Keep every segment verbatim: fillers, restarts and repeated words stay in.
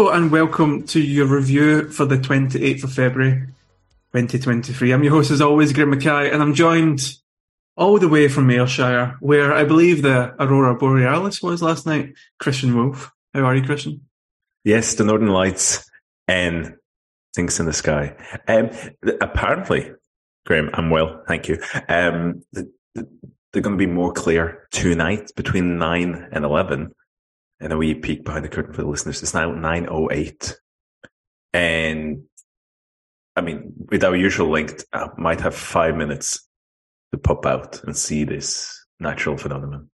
Hello and welcome to your review for the twenty-eighth of February twenty twenty-three. I'm your host as always, Graeme McKay, and I'm joined all the way from Ayrshire, where I believe the Aurora Borealis was last night, Christian Wulff. How are you, Christian? Yes, the Northern Lights and things in the sky. Um, apparently, Graeme, I'm well, thank you. Um, the, the, they're going to be more clear tonight between nine and eleven. And a wee peek behind the curtain for the listeners. It's now nine oh eight. And, I mean, with our usual length, I might have five minutes to pop out and see this natural phenomenon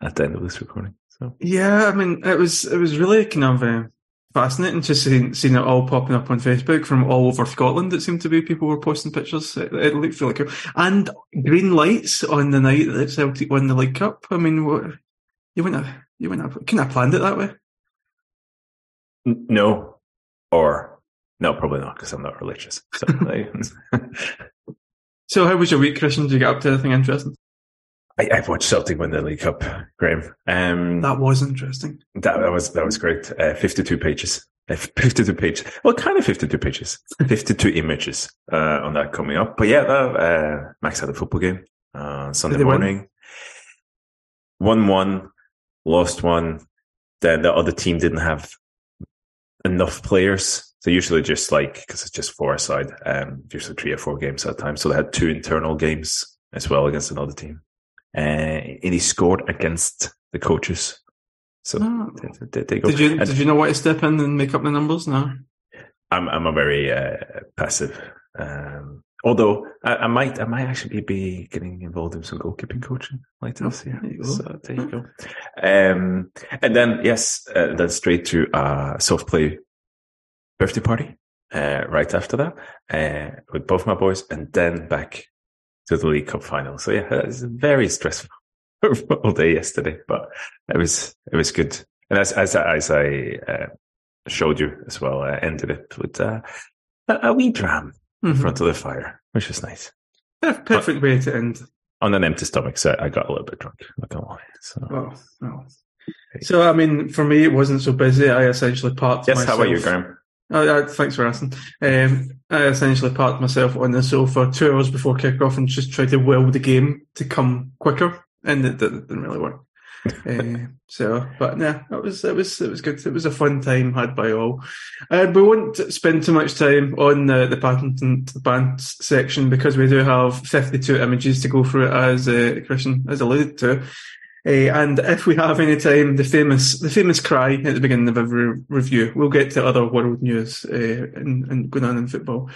at the end of this recording. So yeah, I mean, it was it was really kind of uh, fascinating just seeing, seeing it all popping up on Facebook from all over Scotland. It seemed to be people were posting pictures. It, it looked really cool. And green lights on the night that Celtic won the League Cup. I mean, what, you wouldn't have... You wouldn't have, couldn't have planned it that way. No, or no, probably not, because I'm not religious. So, so how was your week, Christian? Did you get up to anything interesting? I, I've watched Celtic win the League Cup, Graeme. Um, that was interesting. That, that was that was great. Uh, fifty-two pages, uh, fifty-two pages. Well, kind of fifty-two pages, fifty-two images uh, on that coming up. But yeah, that, uh, Max had a football game uh, Sunday morning. one one. Lost one. The, the other team didn't have enough players. So usually just like, because it's just four aside, um, usually three or four games at a time. So they had two internal games as well against another team. Uh, and he scored against the coaches. So oh. they, they, they go. Did you, and, did you know what to step in and make up the numbers? No. I'm I'm a very uh, passive. Um, Although I, I might, I might actually be getting involved in some goalkeeping coaching later this year. So there you go. Um, and then yes, uh, then straight to a soft play birthday party uh, right after that uh, with both my boys, and then back to the League Cup final. So yeah, it was very stressful all day yesterday, but it was it was good. And as as, as I uh, showed you as well, I ended it with uh, a, a wee dram. In mm-hmm. front of the fire, which was nice. Perfect but, way to end. On an empty stomach, so I got a little bit drunk. Not gonna lie. So, well, well. so I mean, for me, it wasn't so busy. I essentially parked yes, myself. Yes, how about you, Graeme? Oh, thanks for asking. Um, I essentially parked myself on the sofa two hours before kickoff and just tried to will the game to come quicker, and it didn't really work. uh, so, but yeah, it was it was it was good. It was a fun time had by all. Uh, we won't spend too much time on the, the patent band section because we do have fifty-two images to go through, as uh, Christian has alluded to. Uh, and if we have any time, the famous the famous cry at the beginning of every review. We'll get to other world news uh, and, and going on in football.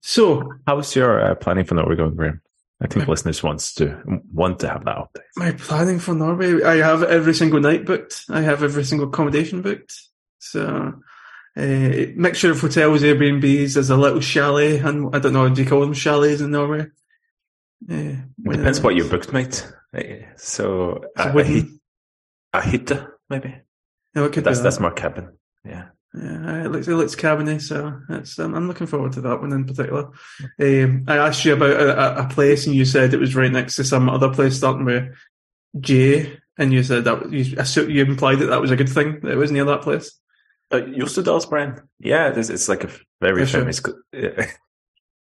So, how's your uh, planning for Norway going, Graeme? I think my, listeners wants to want to have that update. My planning for Norway, I have every single night booked. I have every single accommodation booked. So a uh, mixture of hotels, Airbnbs, there's a little chalet. And I don't know, do you call them chalets in Norway? Uh, Depends what you booked, mate. So a, a, a hytte, maybe? No, it could that's, be that. That's more cabin, yeah. Yeah, it looks, it looks cabiny, so it's, um, I'm looking forward to that one in particular. Um, I asked you about a, a place, and you said it was right next to some other place starting with J, and you said that you, you implied that that was a good thing that it was near that place. Uh, Jostedalsbreen, yeah, it is, it's like a very sure. famous, uh,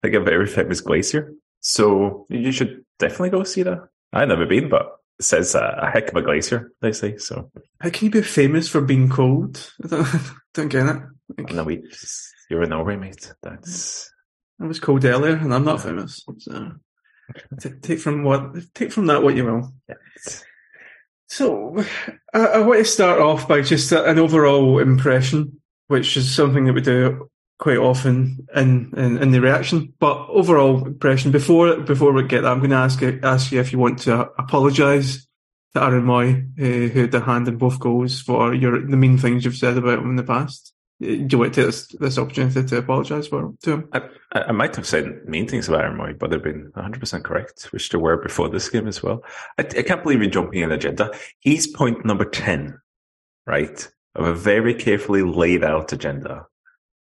like a very famous glacier. So you should definitely go see that. I've never been, but. It says a, a heck of a glacier, they say. So how can you be famous for being cold? I don't, I don't get it. Like, no, we, you're in Norway, mate. That's I was cold earlier, and I'm not famous. So T- take from what take from that what you will. Yes. So I, I want to start off by just an overall impression, which is something that we do quite often in, in, in the reaction, but overall impression. Before before we get that, I'm going to ask you, ask you if you want to apologise to Aaron Mooy, uh, who had a hand in both goals, for your the mean things you've said about him in the past. Do you want to take this, this opportunity to apologise for to him? I, I might have said mean things about Aaron Mooy, but they've been one hundred percent correct, which they were before this game as well. I, I can't believe you're jumping in agenda. He's point number ten, right, of a very carefully laid out agenda.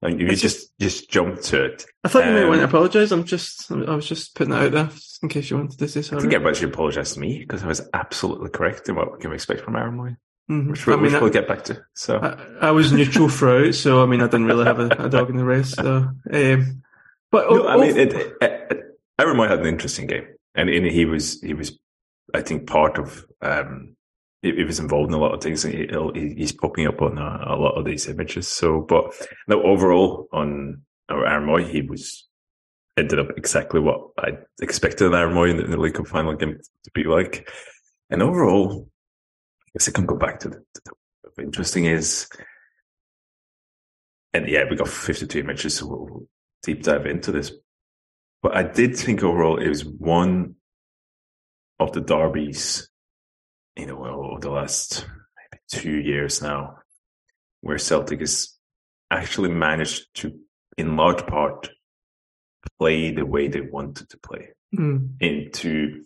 You just, just just jumped to it. I thought you um, might want to apologise. I'm just I was just putting it out there just in case you wanted to say sorry. I think everybody should apologise to me because I was absolutely correct in what we can expect from Aaron Mooy. Mm-hmm. Which we'll, I mean, which we'll I, get back to. So I, I was neutral throughout, so I mean, I didn't really have a, a dog in the race. So, um, but no, oh, I mean, oh, it, it, it, Aaron Mooy had an interesting game, and, and he was he was, I think, part of. Um, he, he was involved in a lot of things, and he, he's popping up on a, a lot of these images. So, but no, overall on Aaron Mooy, he was ended up exactly what I expected an Aaron Mooy in the, in the League Cup final game to be like, and overall. I guess I can go back to the, the, the interesting is, and yeah, we got fifty-two images, so we'll deep dive into this. But I did think overall it was one of the derbies, you know, over the last maybe two years now, where Celtic has actually managed to, in large part, play the way they wanted to play. Mm. Into...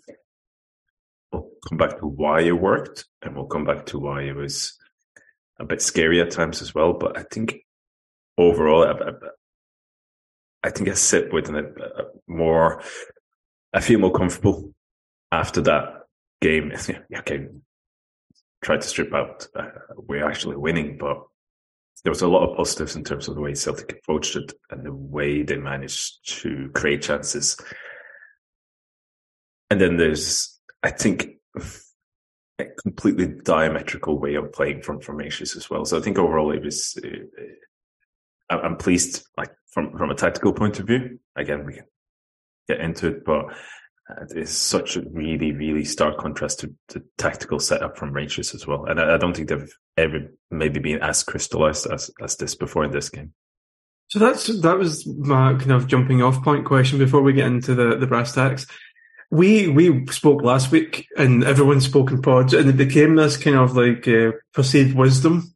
We'll come back to why it worked, and we'll come back to why it was a bit scary at times as well. But I think overall, I, I, I think I sit with a, a more, I feel more comfortable after that game. Okay, tried to strip out, uh, we're actually winning, but there was a lot of positives in terms of the way Celtic approached it and the way they managed to create chances. And then there's, I think, a completely diametrical way of playing from formations as well. So I think overall it was, uh, I'm pleased, like from, from a tactical point of view. Again, we can get into it, but it's such a really, really stark contrast to the tactical setup from Rangers as well. And I, I don't think they've ever maybe been as crystallized as, as this before in this game. So that's that was my kind of jumping off point question before we get into the, the brass tacks. We we spoke last week, and everyone spoke in pods, and it became this kind of like uh, perceived wisdom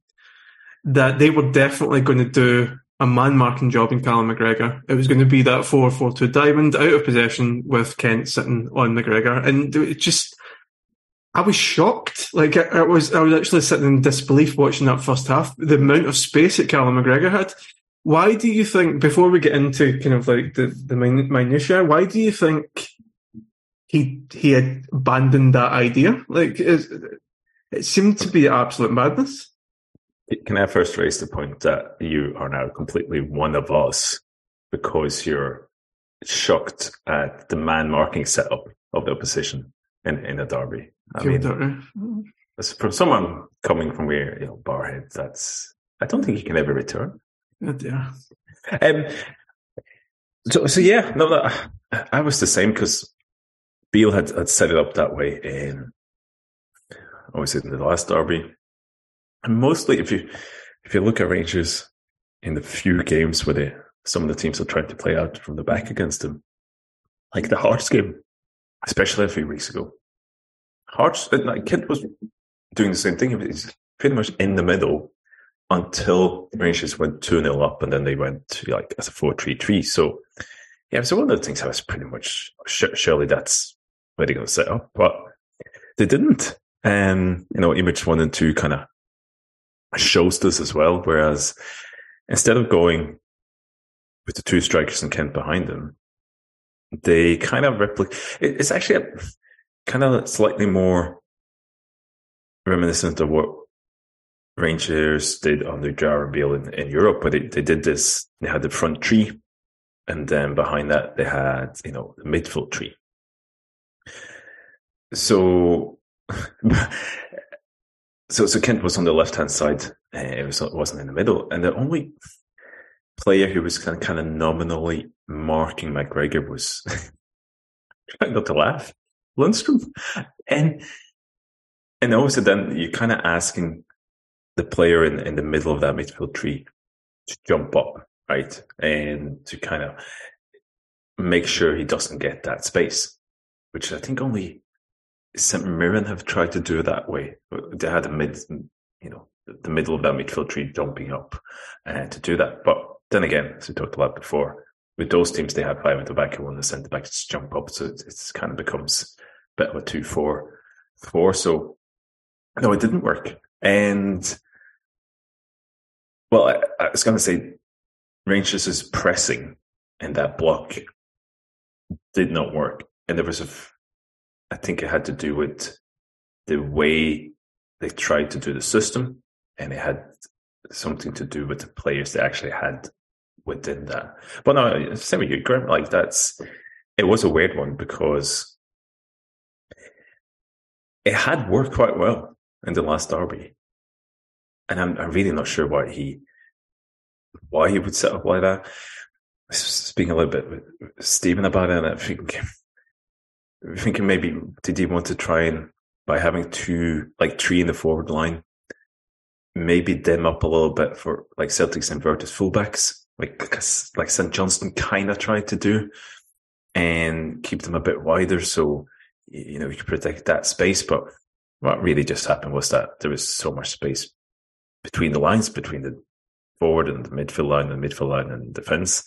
that they were definitely going to do a man-marking job in Callum McGregor. It was going to be that four four two diamond out of possession with Kent sitting on McGregor, and it just I was shocked. Like I, I was, I was actually sitting in disbelief watching that first half. The amount of space that Callum McGregor had. Why do you think? Before we get into kind of like the the min- minutiae, why do you think? He he had abandoned that idea. Like it, it seemed to be absolute madness. Can I first raise the point that you are now completely one of us because you're shocked at the man marking setup of the opposition in, in a derby? I Your mean, derby. From someone coming from where you know Barhead, that's I don't think he can ever return. Oh dear. Um, so so yeah, no, no I was the same because. Beale had, had set it up that way in, obviously, in the last derby. And mostly, if you if you look at Rangers in the few games where they, some of the teams are trying to play out from the back against them, like the Hearts game, especially a few weeks ago. Hearts, like Kent was doing the same thing. He was pretty much in the middle until Rangers went two nil up, and then they went to like as a four three three. So, yeah, so one of the things I was pretty much, surely that's where they're going to set up, but they didn't. And, you know, image one and two kind of shows this as well. Whereas instead of going with the two strikers and Kent behind them, they kind of replicate. It's actually a, kind of slightly more reminiscent of what Rangers did under Jar and Beale in, in Europe, where they, they did this. They had the front three, and then behind that they had, you know, the midfield three. So, so, so Kent was on the left hand side. It was it wasn't in the middle, and the only player who was kind of, kind of nominally marking McGregor was trying not to laugh, Lundstram, and and also then you're kind of asking the player in in the middle of that midfield three to jump up. Right, and to kind of make sure he doesn't get that space, which I think only St Mirren have tried to do that way. They had a mid, you know, the middle of that midfield tree jumping up uh, to do that. But then again, as we talked about before, with those teams, they had five at the back and one of the centre backs jump up, so it it's kind of becomes a bit of a two four four. So no, it didn't work. And well, I, I was going to say. Rangers' pressing and that block did not work. And there was a, I think it had to do with the way they tried to do the system, and it had something to do with the players they actually had within that. But no, same with you, Graham. Like that's, it was a weird one because it had worked quite well in the last derby, and I'm, I'm really not sure why he, why he would set up like that. Speaking a little bit with Stephen about it, and I think, I'm thinking maybe did he want to try and by having two, like three in the forward line, maybe dim up a little bit for like Celtic's inverted fullbacks, like like St Johnston kind of tried to do, and keep them a bit wider so you know you could protect that space. But what really just happened was that there was so much space between the lines, between the forward and the midfield line, and the midfield line and defence,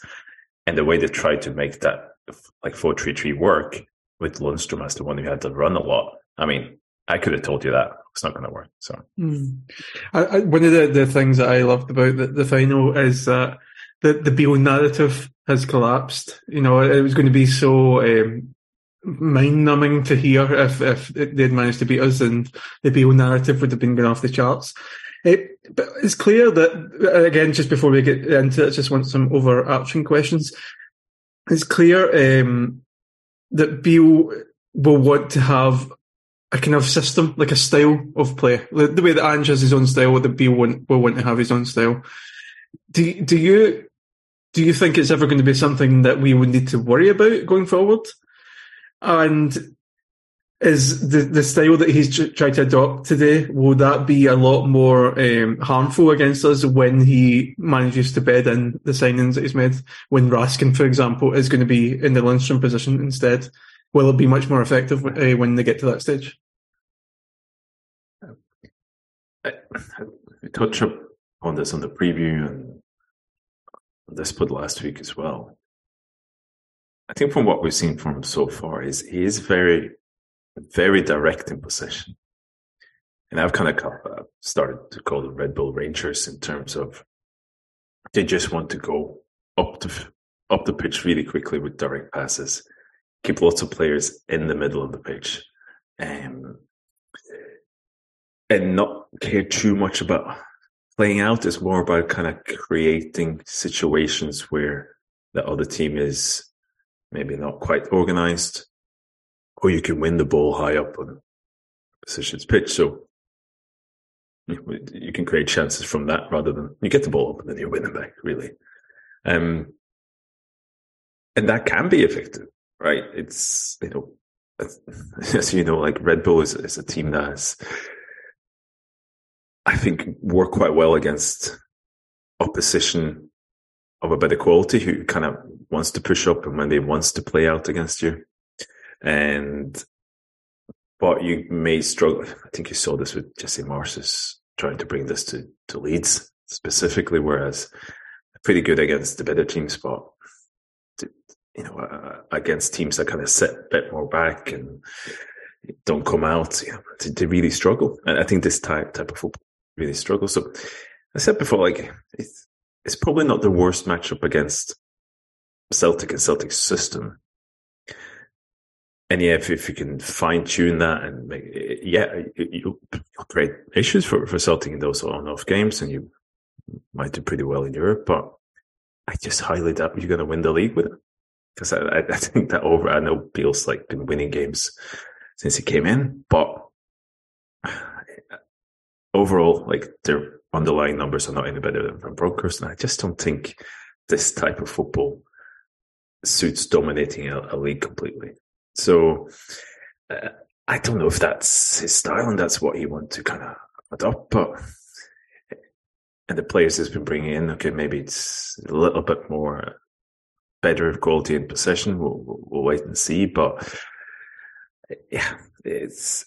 and the way they tried to make that like four three three work with Lundstram as the one who had to run a lot. I mean, I could have told you that. It's not going to work. So, mm. I, I, one of the, the things that I loved about the, the final is that the, the Beale narrative has collapsed. You know, it was going to be so um, mind-numbing to hear if, if they'd managed to beat us, and the Beale narrative would have been going off the charts. It, but it's clear that, again, just before we get into it, I just want some overarching questions. It's clear um, that Beale will want to have a kind of system, like a style of play, the way that Ange has his own style, that Beale will want to have his own style. Do do you do you think it's ever going to be something that we would need to worry about going forward? And is the the style that he's tried to adopt today, will that be a lot more um, harmful against us when he manages to bed in the signings that he's made? When Raskin, for example, is going to be in the Lundstram position instead? Will it be much more effective uh, when they get to that stage? I, I touched upon this on the preview and this pod last week as well. I think from what we've seen from him so far is he is very, very direct in possession. And I've kind of started to call them Red Bull Rangers in terms of they just want to go up the, up the pitch really quickly with direct passes. Keep lots of players in the middle of the pitch, um, and not care too much about playing out. It's more about kind of creating situations where the other team is maybe not quite organised, or you can win the ball high up on positions pitch. So you can create chances from that rather than you get the ball up and then you win them back, really. Um, and that can be effective. Right, it's, you know, as you know, like Red Bull is, is a team that has, I think, worked quite well against opposition of a better quality who kind of wants to push up and when they wants to play out against you. And, but you may struggle. I think you saw this with Jesse Marsch's trying to bring this to, to Leeds specifically, whereas pretty good against the better team spot. You know, uh, against teams that kind of sit a bit more back and don't come out, you know, they, they really struggle. And I think this type, type of football really struggles. So I said before, like, it's, it's probably not the worst matchup against Celtic and Celtic's system. And yeah, if, if you can fine-tune that and make, yeah, you'll create issues for, for Celtic in those on-off games and you might do pretty well in Europe, but I just highly doubt you're going to win the league with it. Because I, I think that over, I know Beale's like been winning games since he came in, but overall, like their underlying numbers are not any better than Van Bronckhorst, and I just don't think this type of football suits dominating a, a league completely. So uh, I don't know if that's his style and that's what he wants to kind of adopt, but and the players he's been bringing in, okay, maybe it's a little bit more better quality in possession. We'll, we'll, we'll wait and see. But yeah, it's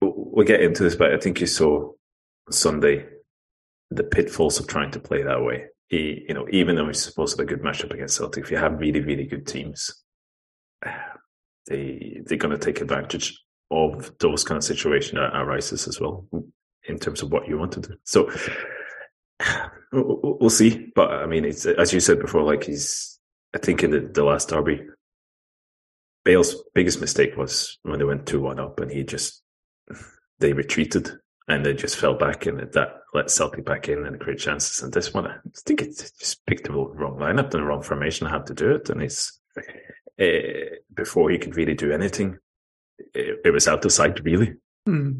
we'll get into this. But I think you saw Sunday the pitfalls of trying to play that way. He, you know, even though it's supposed to be a good matchup against Celtic, if you have really, really good teams, they they're going to take advantage of those kind of situations that arises as well in terms of what you want to do. So we'll see. But I mean, it's as you said before, like he's. I think in the, the last derby, Bale's biggest mistake was when they went two one up and he just, they retreated and they just fell back and that let Celtic back in and create chances. And this one, I think it just picked the wrong lineup, the wrong formation, how to do it. And it's uh, before he could really do anything, it, it was out of sight, really. Hmm.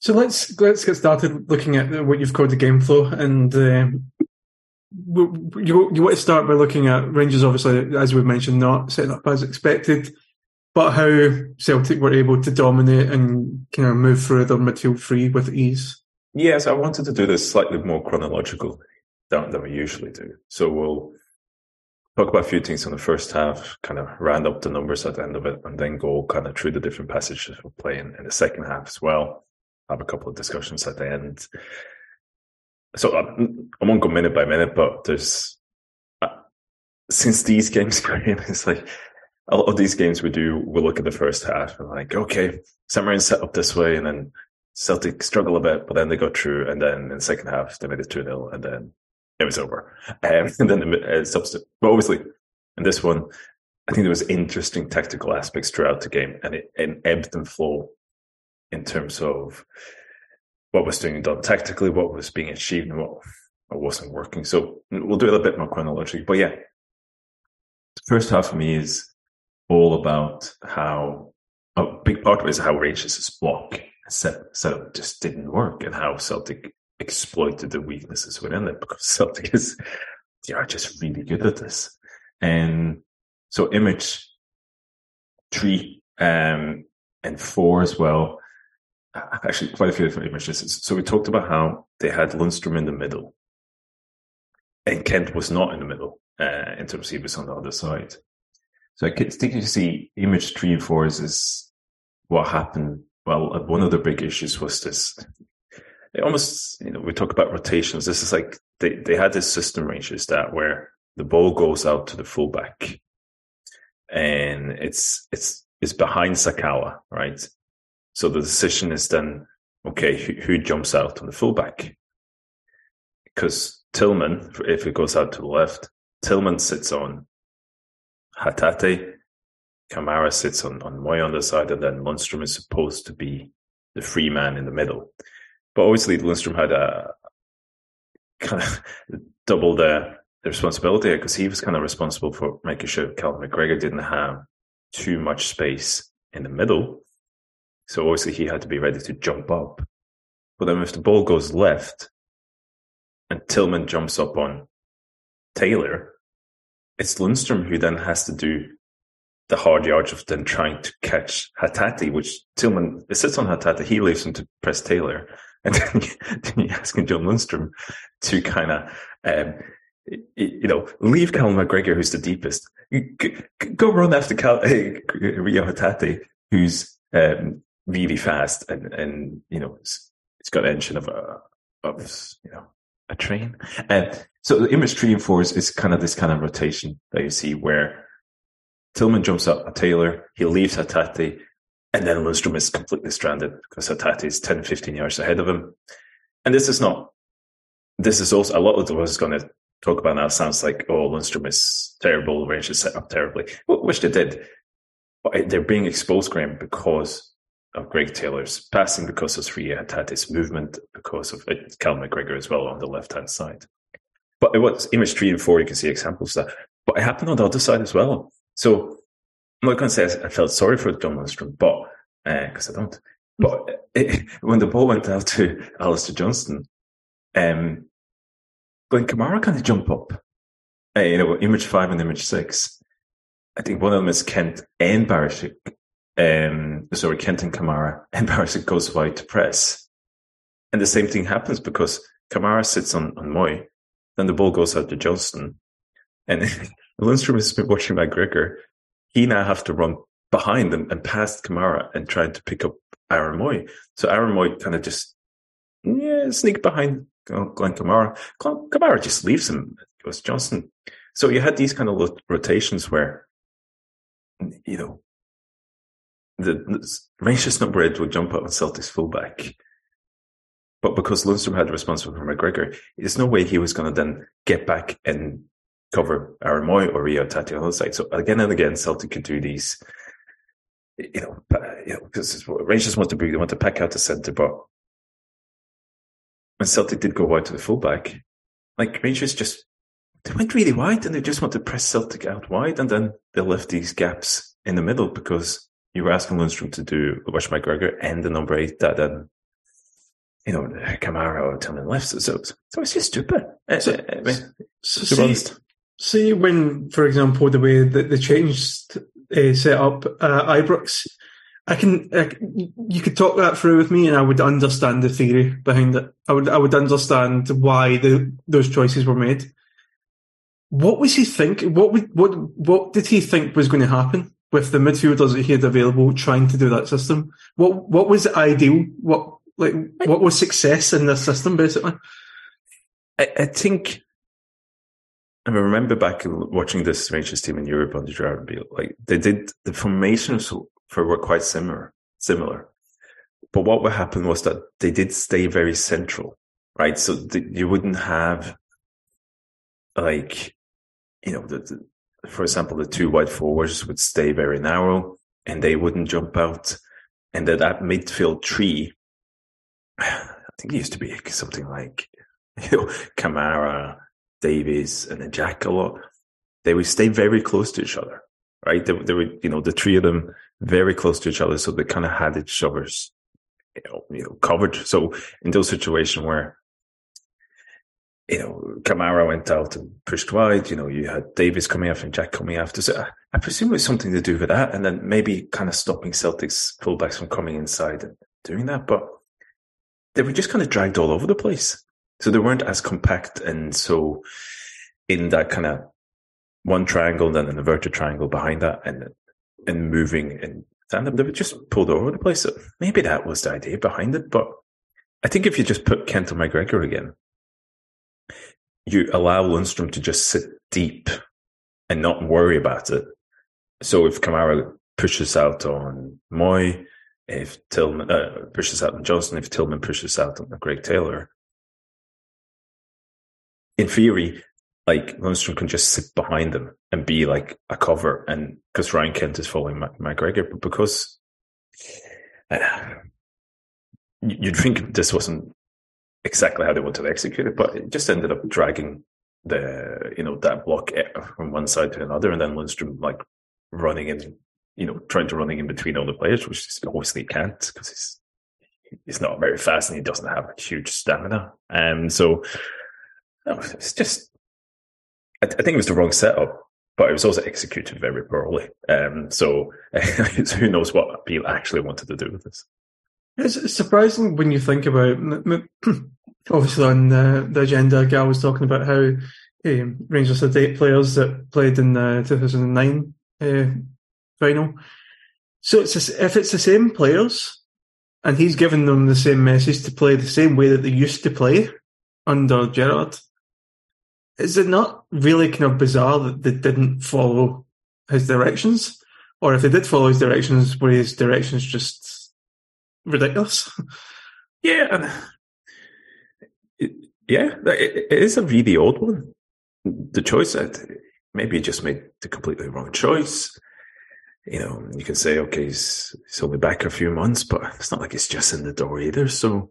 So let's let's get started looking at what you've called the game flow, and uh, you you want to start by looking at Rangers, obviously, as we've mentioned, not setting up as expected, but how Celtic were able to dominate and kind of move through their midfield three with ease. Yes, I wanted to do this slightly more chronological than, than we usually do. So we'll talk about a few things in the first half, kind of round up the numbers at the end of it, and then go kind of through the different passages we're playing in the second half as well. Have a couple of discussions at the end. So I'm, I won't go minute by minute, but there's uh, since these games, Graham, it's like a lot of these games we do, we look at the first half and like, okay, St Mirren set up this way, and then Celtic struggle a bit, but then they got through, and then in the second half they made it two nil, and then it was over. Um, and then the uh, substitute. But obviously, in this one, I think there was interesting tactical aspects throughout the game, and it, it ebbed and flowed in terms of what was being done tactically, what was being achieved, and what wasn't working. So we'll do it a bit more chronologically. But yeah, the first half for me is all about how a big part of it is how Rangers' block set, set up just didn't work, and how Celtic exploited the weaknesses within it, because Celtic is they are just really good at this. And so image three um, and four as well. Actually, quite a few different images. So we talked about how they had Lundstram in the middle, and Kent was not in the middle. Uh, in terms of he was on the other side. So I think you see image three and four is, is what happened. Well, one of the big issues was this. It almost, you know, we talk about rotations. This is like they, they had this system, Rangers, that where the ball goes out to the fullback, and it's it's it's behind Sakala, right? So the decision is then, okay, who, who jumps out on the fullback? Because Tillman, if it goes out to the left, Tillman sits on Hatate, Kamara sits on, on Mooy on the side, and then Lundstram is supposed to be the free man in the middle. But obviously Lundstram had a kind of double the, the responsibility, because he was kind of responsible for making sure Callum McGregor didn't have too much space in the middle. So obviously he had to be ready to jump up. But then if the ball goes left and Tillman jumps up on Taylor, it's Lundstram who then has to do the hard yards of then trying to catch Hatate, which Tillman it sits on Hatate, he leaves him to press Taylor. And then, then you're asking John Lundstram to kind of, um, you know, leave Callum McGregor, who's the deepest. Go run after Cal- Reo Hatate, who's um, really fast, and, and you know it's, it's got an engine of a of you know a train. And so the image three and four is, is kind of this kind of rotation that you see where Tillman jumps up at Taylor, he leaves Hatate, and then Lundstram is completely stranded because Hatate is ten, fifteen yards ahead of him. And this is not. This is also a lot of what I was going to talk about now sounds like, oh, Lundstram is terrible, Rangers set up terribly, which they did. But they're being exposed, Graham, because of Greg Taylor's passing, because of Reo Hatate's movement, because of Cal McGregor as well on the left-hand side. But it was image three and four, you can see examples of that. But it happened on the other side as well. So I'm not going to say I felt sorry for John Lundstram, but, because uh, I don't. But it, when the ball went out to Alistair Johnston, um, Glen Kamara kind of jumped up. Uh, you know, image five and image six. I think one of them is Kent and Barišić. Um, sorry, Kent and Kamara, and Barišić goes wide to press. And the same thing happens because Kamara sits on, on Mooy, then the ball goes out to Johnston. And Lundstram has been watching McGregor. He now has to run behind them and past Kamara and try to pick up Aaron Mooy. So Aaron Mooy kind of just yeah, sneak behind Glen Kamara. Kamara just leaves him. It goes Johnston. So you had these kind of rotations where you know, the, the Rangers number eight would jump up on Celtic's fullback. But because Lundstram had responsible for McGregor, there's no way he was going to then get back and cover Aaron Mooy or Reo Hatate on the other side. So again and again, Celtic could do these, you know, you know because Rangers want to, be, they want to pack out the centre, but when Celtic did go wide to the fullback, like Rangers just, they went really wide and they just want to press Celtic out wide, and then they left these gaps in the middle because you were asking Lundstram to do watch McGregor and the number eight that then, you know, Kamara or Tillman left. So, so, so it's just stupid. So, I mean, so to see, see when, for example, the way that they changed uh, set up uh, Ibrox, I can, I, you could talk that through with me, and I would understand the theory behind it. I would, I would understand why the, those choices were made. What was he think? What would, what, what did he think was going to happen with the midfielders that he had available trying to do that system? What, what was ideal? What, like, what was success in this system, basically? I, I think, I remember back watching this Rangers team in Europe under Gerard and Beale, like they did the formations for were quite similar, similar. But what would happen was that they did stay very central, right? So the, you wouldn't have, like, you know, the, the, for example, the two wide forwards would stay very narrow and they wouldn't jump out, and then that midfield three, I think it used to be something like, you know, Kamara, Davies, and then Jack a lot. They would stay very close to each other, right? They, they were, you know, the three of them very close to each other, so they kind of had each other's, you know, you know, covered. So in those situations where, you know, Kamara went out and pushed wide, you know, you had Davies coming after and Jack coming after. So I, I presume it was something to do with that, and then maybe kind of stopping Celtic's fullbacks from coming inside and doing that, but they were just kind of dragged all over the place. So they weren't as compact and so in that kind of one triangle, then an inverted triangle behind that, and and moving in tandem. They were just pulled all over the place. So maybe that was the idea behind it. But I think if you just put Kent and McGregor again, you allow Lundstram to just sit deep and not worry about it. So if Kamara pushes out on Mooy, if Tillman uh, pushes out on Johnston, if Tillman pushes out on Greg Taylor, in theory, like Lundstram can just sit behind them and be like a cover, and because Ryan Kent is following McGregor, but because uh, you'd think this wasn't exactly how they wanted to execute it, but it just ended up dragging the you know that block from one side to another, and then Lundstram like running in. You know, trying to run in between all the players, which obviously he can't because he's he's not very fast and he doesn't have a huge stamina. And um, so no, it's just, I, th- I think it was the wrong setup, but it was also executed very poorly. Um, so, so who knows what Beale actually wanted to do with this? It's surprising when you think about. Obviously, on the, the agenda, Gal was talking about how um, Rangers had eight players that played in the two thousand nine. Uh, Final. So it's a, if it's the same players and he's given them the same message to play the same way that they used to play under Gerrard, is it not really kind of bizarre that they didn't follow his directions? Or if they did follow his directions, were his directions just ridiculous? Yeah. It, yeah, it, it is a really odd one. The choice, maybe he just made the completely wrong choice. You know, you can say, okay, he's, he's only back a few months, but it's not like he's just in the door either. So,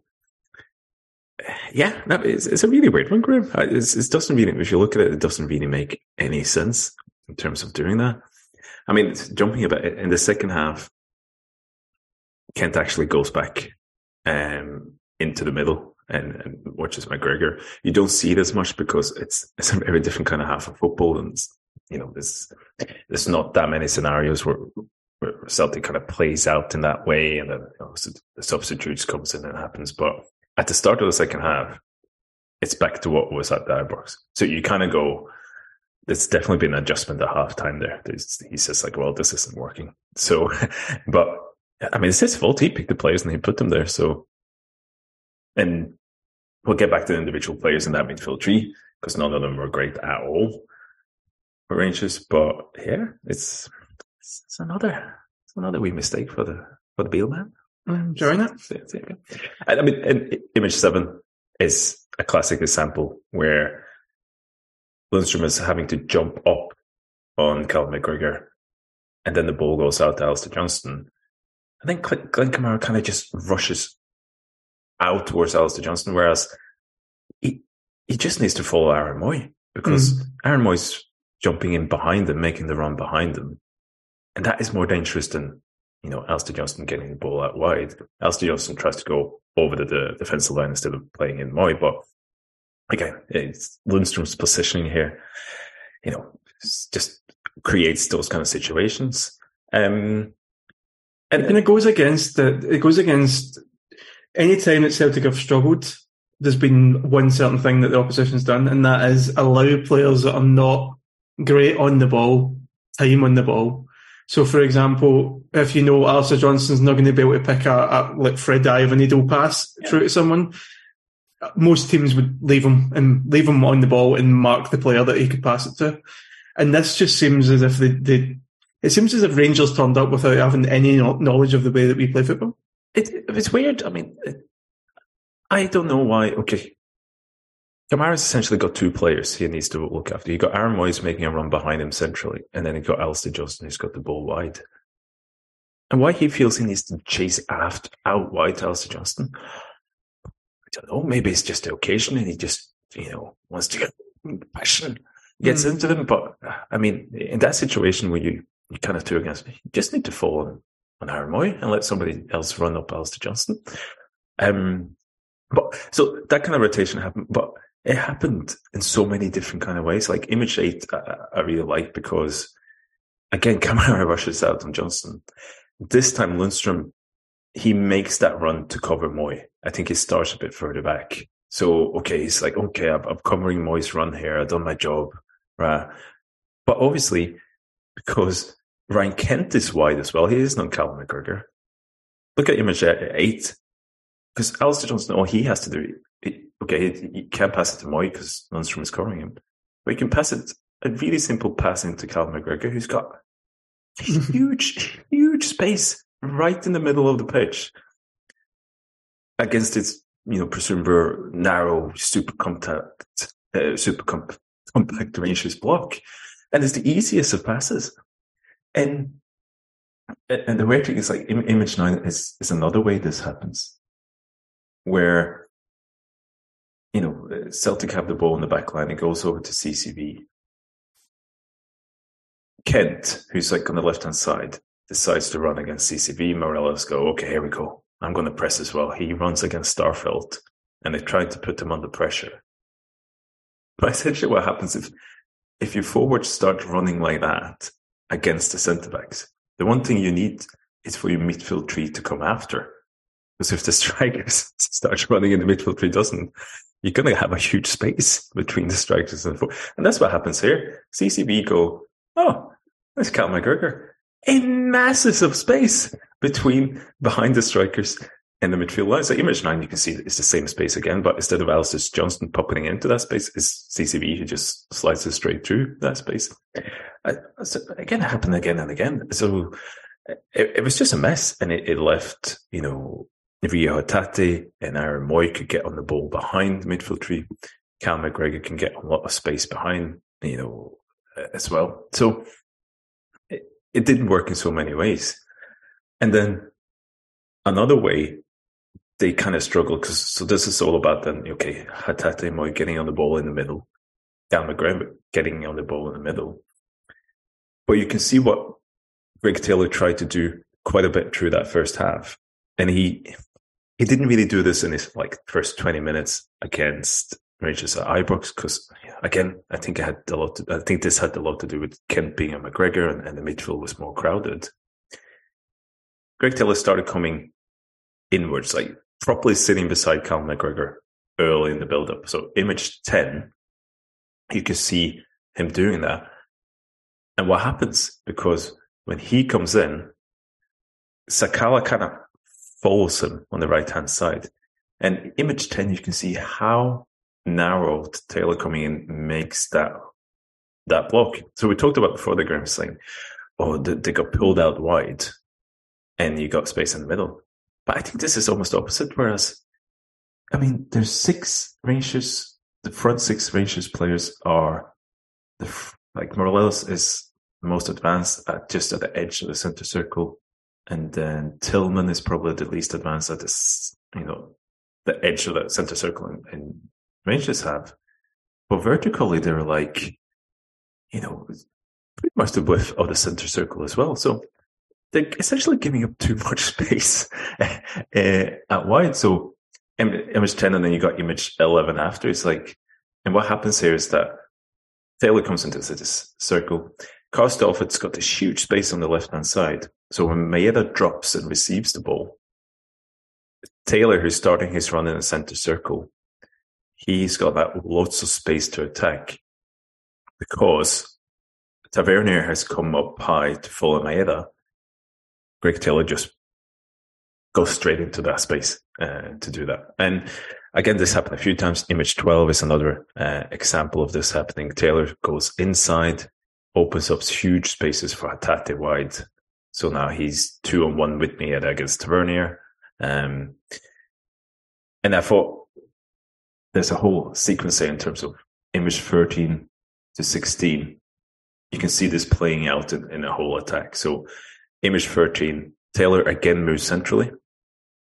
yeah, no, it's, it's a really weird one, Graeme. It's, it doesn't really, if you look at it, it doesn't really make any sense in terms of doing that. I mean, jumping a bit, in the second half, Kent actually goes back um, into the middle and, and watches McGregor. You don't see it as much because it's, it's a very different kind of half of football, and it's, you know, there's there's not that many scenarios where, where Celtic kind of plays out in that way, and then you know, the substitutes comes in and it happens. But at the start of the second half, it's back to what was at the Ibrox. So you kind of go, there's definitely been an adjustment at halftime there. There's, he says like, well, this isn't working. So, but I mean, it's his fault. He picked the players and he put them there. So, and we'll get back to the individual players in that midfield tree because none of them were great at all. Rangers, but yeah, it's it's another it's another wee mistake for the for the Beale man. I'm enjoying it. Yeah, yeah. And, I mean, and image seven is a classic example where Lundstram is having to jump up on Callum McGregor, and then the ball goes out to Alistair Johnston, and then Glen Kamara kind of just rushes out towards Alistair Johnston, whereas he, he just needs to follow Aaron Mooy, because mm. Aaron Mooy's jumping in behind them, making the run behind them. And that is more dangerous than, you know, Alistair Johnston getting the ball out wide. Alistair Johnston tries to go over the, the defensive line instead of playing in Mooy. But again, it's Lundstrom's positioning here, you know, just creates those kind of situations. Um, and, and it goes against the, it goes against any time that Celtic have struggled, there's been one certain thing that the opposition's done, and that is allow players that are not great on the ball time on the ball. So, for example, if you know Alistair Johnston's not going to be able to pick a, a like Fred Dye of a needle pass yeah. through to someone, most teams would leave him and leave him on the ball and mark the player that he could pass it to. And this just seems as if they, they it seems as if Rangers turned up without having any knowledge of the way that we play football. It, it's weird. I mean, it, I don't know why. Okay, Kamara's essentially got two players he needs to look after. You got Aaron Mooy making a run behind him centrally, and then you got Alistair Johnston who's got the ball wide. And why he feels he needs to chase aft out wide to Alistair Johnston, I don't know. Maybe it's just the occasion, and he just you know wants to get passion gets mm. into them. But I mean, in that situation where you you kind of two against me, you just need to follow him on Aaron Mooy and let somebody else run up Alistair Johnston. Um, but so that kind of rotation happened, but it happened in so many different kind of ways. Like image eight, I, I really like because again, Kamara rushes out on Johnston. This time Lundstram, he makes that run to cover Mooy. I think he starts a bit further back. So okay, he's like, okay, I'm, I'm covering Moy's run here. I've done my job, right? But obviously, because Ryan Kent is wide as well. He is not Callum McGregor. Look at image eight. Because Alistair Johnston, all he has to do, he, okay, he, he can't pass it to Mooy because Lundstram is covering him. But he can pass it, a really simple pass into Callum McGregor, who's got huge, huge space right in the middle of the pitch against its, you know, presumed narrow, super compact, uh, super comp- compact Rangers block. And it's the easiest of passes. And and the weird thing is, like, image nine is, is another way this happens, where, you know, Celtic have the ball in the back line. It goes over to C C V. Kent, who's, like, on the left-hand side, decides to run against C C V. Morelos go, okay, here we go. I'm going to press as well. He runs against Starfelt, and they try to put him under pressure. But essentially what happens if if your forwards start running like that against the centre-backs, the one thing you need is for your midfield three to come after. Because if the strikers start running and the midfield three doesn't, you're going to have a huge space between the strikers and the forwards. And that's what happens here. C C B go, oh, that's Cal McGregor. A massive of space between behind the strikers and the midfield line. So image nine, you can see it's the same space again, but instead of Alistair Johnston puppeting into that space, it's C C B who just slides it straight through that space. I, so again, it happened again and again. So it, it was just a mess, and it, it left, you know, Reo Hatate and Aaron Mooy could get on the ball behind the midfield tree. Cal McGregor can get a lot of space behind, you know, as well. So it, it didn't work in so many ways. And then another way they kind of struggled, because so this is all about then, okay, Hatate and Mooy getting on the ball in the middle, Cal McGregor getting on the ball in the middle. But you can see what Greg Taylor tried to do quite a bit through that first half. And he he didn't really do this in his like first twenty minutes against Rangers at Ibrox, because again, I think I had a lot. To, I think this had a lot to do with Kent being a McGregor, and, and the midfield was more crowded. Greg Taylor started coming inwards, like properly sitting beside Callum McGregor early in the build-up. So image ten, you can see him doing that. And what happens, because when he comes in, Sakala kind of follows him on the right-hand side. And image ten, you can see how narrow Taylor coming in makes that that block. So we talked about before the Graham saying, oh, they got pulled out wide and you got space in the middle. But I think this is almost opposite, whereas, I mean, there's six Rangers, the front six Rangers players are, the, like Morelos is most advanced at just at the edge of the centre circle. And then Tillman is probably the least advanced at this, you know, the edge of the center circle in, in Rangers have. But vertically, they were like, you know, pretty much the width of the centre circle as well. So they're essentially giving up too much space uh, at wide. So image ten, and then you got image eleven after. It's like, and what happens here is that Taylor comes into this circle. Carl Starfelt's got this huge space on the left-hand side. So when Maeda drops and receives the ball, Taylor, who's starting his run in the centre circle, he's got that lots of space to attack because Tavernier has come up high to follow Maeda. Greg Taylor just goes straight into that space uh, to do that. And again, this happened a few times. Image twelve is another uh, example of this happening. Taylor goes inside, opens up huge spaces for Hatate wide. So now he's two on one with Maeda against Tavernier. Um, and I thought there's a whole sequence there in terms of image thirteen to sixteen. You can see this playing out in, in a whole attack. So image thirteen, Taylor again moves centrally.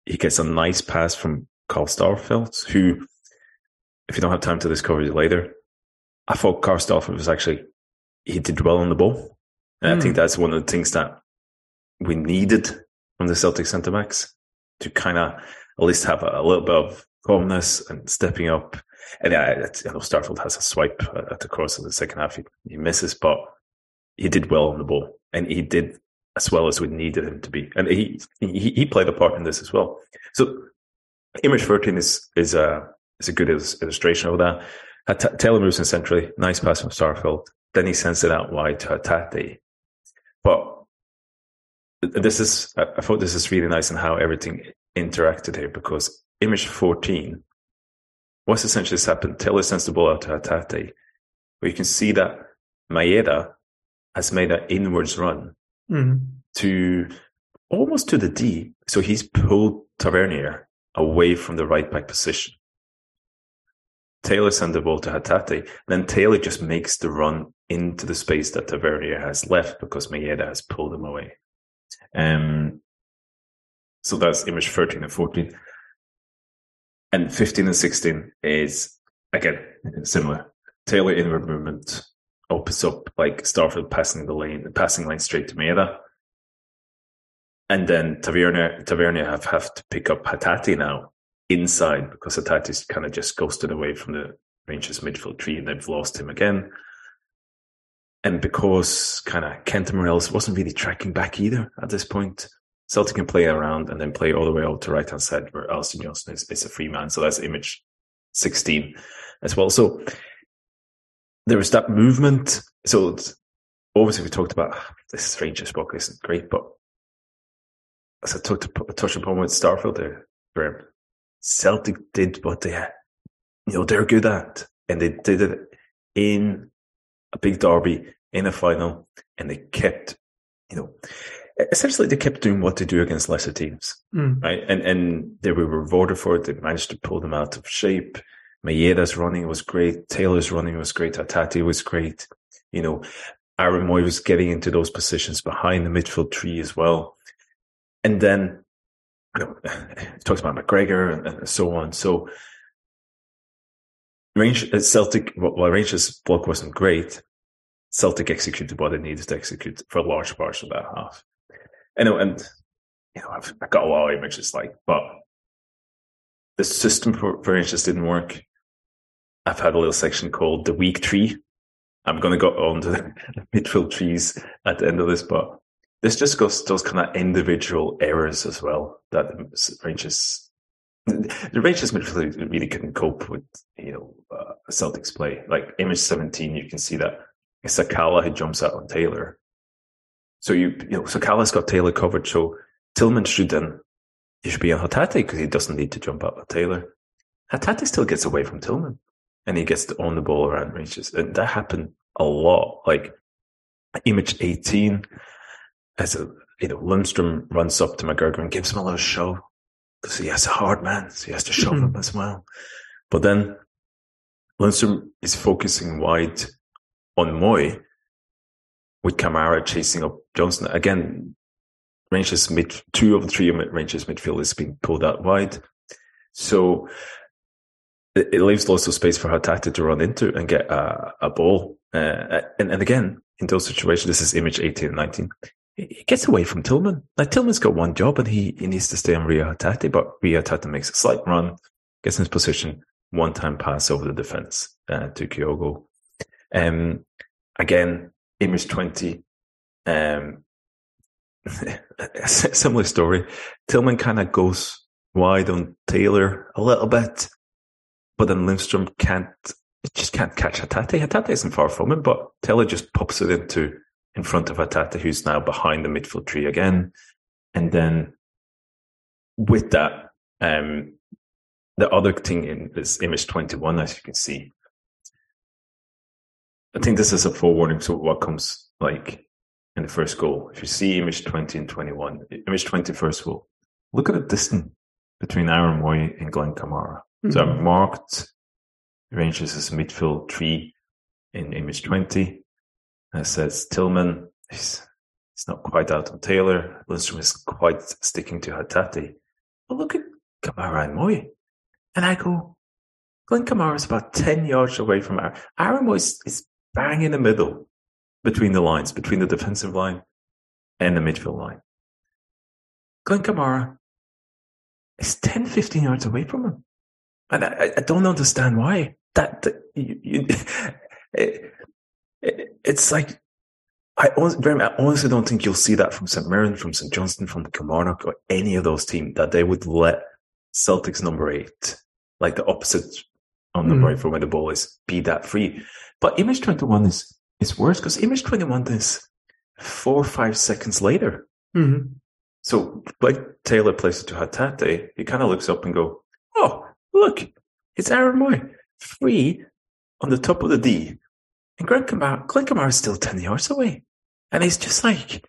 He gets a nice pass from Carl Starfelt, who, if you don't have time to discover it later, I thought Carl Starfelt was actually, he did well on the ball. And mm. I think that's one of the things that we needed from the Celtic centre-backs, to kind of at least have a, a little bit of calmness and stepping up. And I, I know Starfelt has a swipe at the course of the second half. He, he misses, but he did well on the ball. And he did as well as we needed him to be. And he he, he played a part in this as well. So image thirteen is is a, is a good illustration of that. Hat- Taylor moves in centrally. Nice pass from Starfelt. Then he sends it out wide to Hatate. But This is, I thought this is really nice in how everything interacted here, because image fourteen, what's essentially this happened? Taylor sends the ball out to Hatate, where you can see that Maeda has made an inwards run mm-hmm. to almost to the D. So he's pulled Tavernier away from the right back position. Taylor sends the ball to Hatate, and then Taylor just makes the run into the space that Tavernier has left because Maeda has pulled him away. Um, so that's image thirteen and fourteen, and fifteen and sixteen is again similar. Taylor inward movement opens up like Starfelt passing the lane, the passing lane straight to Maeda, and then Tavernier Tavernier have, have to pick up Hatate now inside because Hatate's kind of just ghosted away from the Rangers midfield tree, and they've lost him again. And because kind of Kent and Morelos wasn't really tracking back either at this point, Celtic can play around and then play all the way out to right-hand side where Alistair Johnston is, is a free man. So that's image sixteen as well. So there was that movement. So obviously we talked about, this Rangers block isn't great, but as I talked to, touched upon with Starfelt there, where Celtic did what they had, you know, they're good at. And they did it in a big derby, in a final, and they kept, you know, essentially they kept doing what they do against lesser teams, mm. right? And and they were rewarded for it. They managed to pull them out of shape. Maeda's running was great. Taylor's running was great. Hatate was great. You know, Aaron Mooy was getting into those positions behind the midfield tree as well. And then, you know, it talks about McGregor and, and so on. So, Range, Celtic, while Rangers' block wasn't great, Celtic executed what they needed to execute for large parts of that half. And, and you know, I've, I've got a lot of images, like, but the system for, for Rangers didn't work. I've had a little section called the weak tree. I'm going to go on to the midfield trees at the end of this, but this just goes those kind of individual errors as well that Rangers. The Rangers midfield really couldn't cope with, you know, uh, Celtic's play. Like image seventeen, you can see that Sakala had jumps out on Taylor. So you, you know, Sakala's got Taylor covered. So Tillman should then he should be on Hatate because he doesn't need to jump out on Taylor. Hatate still gets away from Tillman, and he gets to own the ball around Rangers, and that happened a lot. Like image eighteen, as a you know, Lundstram runs up to McGregor and gives him a little shove. Because he has a hard man, so he has to shove mm-hmm. him as well. But then Lundstram is focusing wide on Mooy, with Kamara chasing up Johnston. Again, Rangers mid two of the three Rangers midfielders being pulled out wide. So it, it leaves lots of space for Hatate to run into and get a, a ball. Uh, and, and again, in those situations, this is image eighteen and nineteen. He gets away from Tillman. Like, Tillman's got one job and he, he needs to stay on Reo Hatate, but Reo Hatate makes a slight run, gets in his position, one-time pass over the defence uh, to Kyogo. Um, again, image twenty. Um, similar story. Tillman kind of goes wide on Taylor a little bit, but then Lundstram can't, just can't catch Hatate. Hatate isn't far from him, but Taylor just pops it into in front of Hatate, who's now behind the midfield tree again. And then with that, um, the other thing in this image twenty-one, as you can see, I think this is a forewarning to what comes like in the first goal. If you see image twenty and twenty-one, image twenty first of all, look at the distance between Aaron Mooy and Glen Kamara. Mm-hmm. So I've marked Rangers as midfield tree in image twenty. And it says Tillman is not quite out on Taylor. Lundstram is quite sticking to Hatate. But look at Kamara and Mooy. And I go, Glen Kamara is about ten yards away from Aaron. Aaron Mooy is, is bang in the middle between the lines, between the defensive line and the midfield line. Glen Kamara is ten, fifteen yards away from him. And I, I don't understand why. That, that you, you, it, it, It's like, I honestly don't think you'll see that from St Mirren, from St Johnston, from Kilmarnock, or any of those teams, that they would let Celtic's number eight, like the opposite on number mm. eight from where the ball is, be that free. But image twenty-one is, is worse, because image twenty-one is four or five seconds later. Mm-hmm. So like Taylor plays it to Hatate, he kind of looks up and go, oh, look, it's Aaron Mooy, free on the top of the D. And Greg Kamara, Glen Kamara is still ten yards away. And he's just like,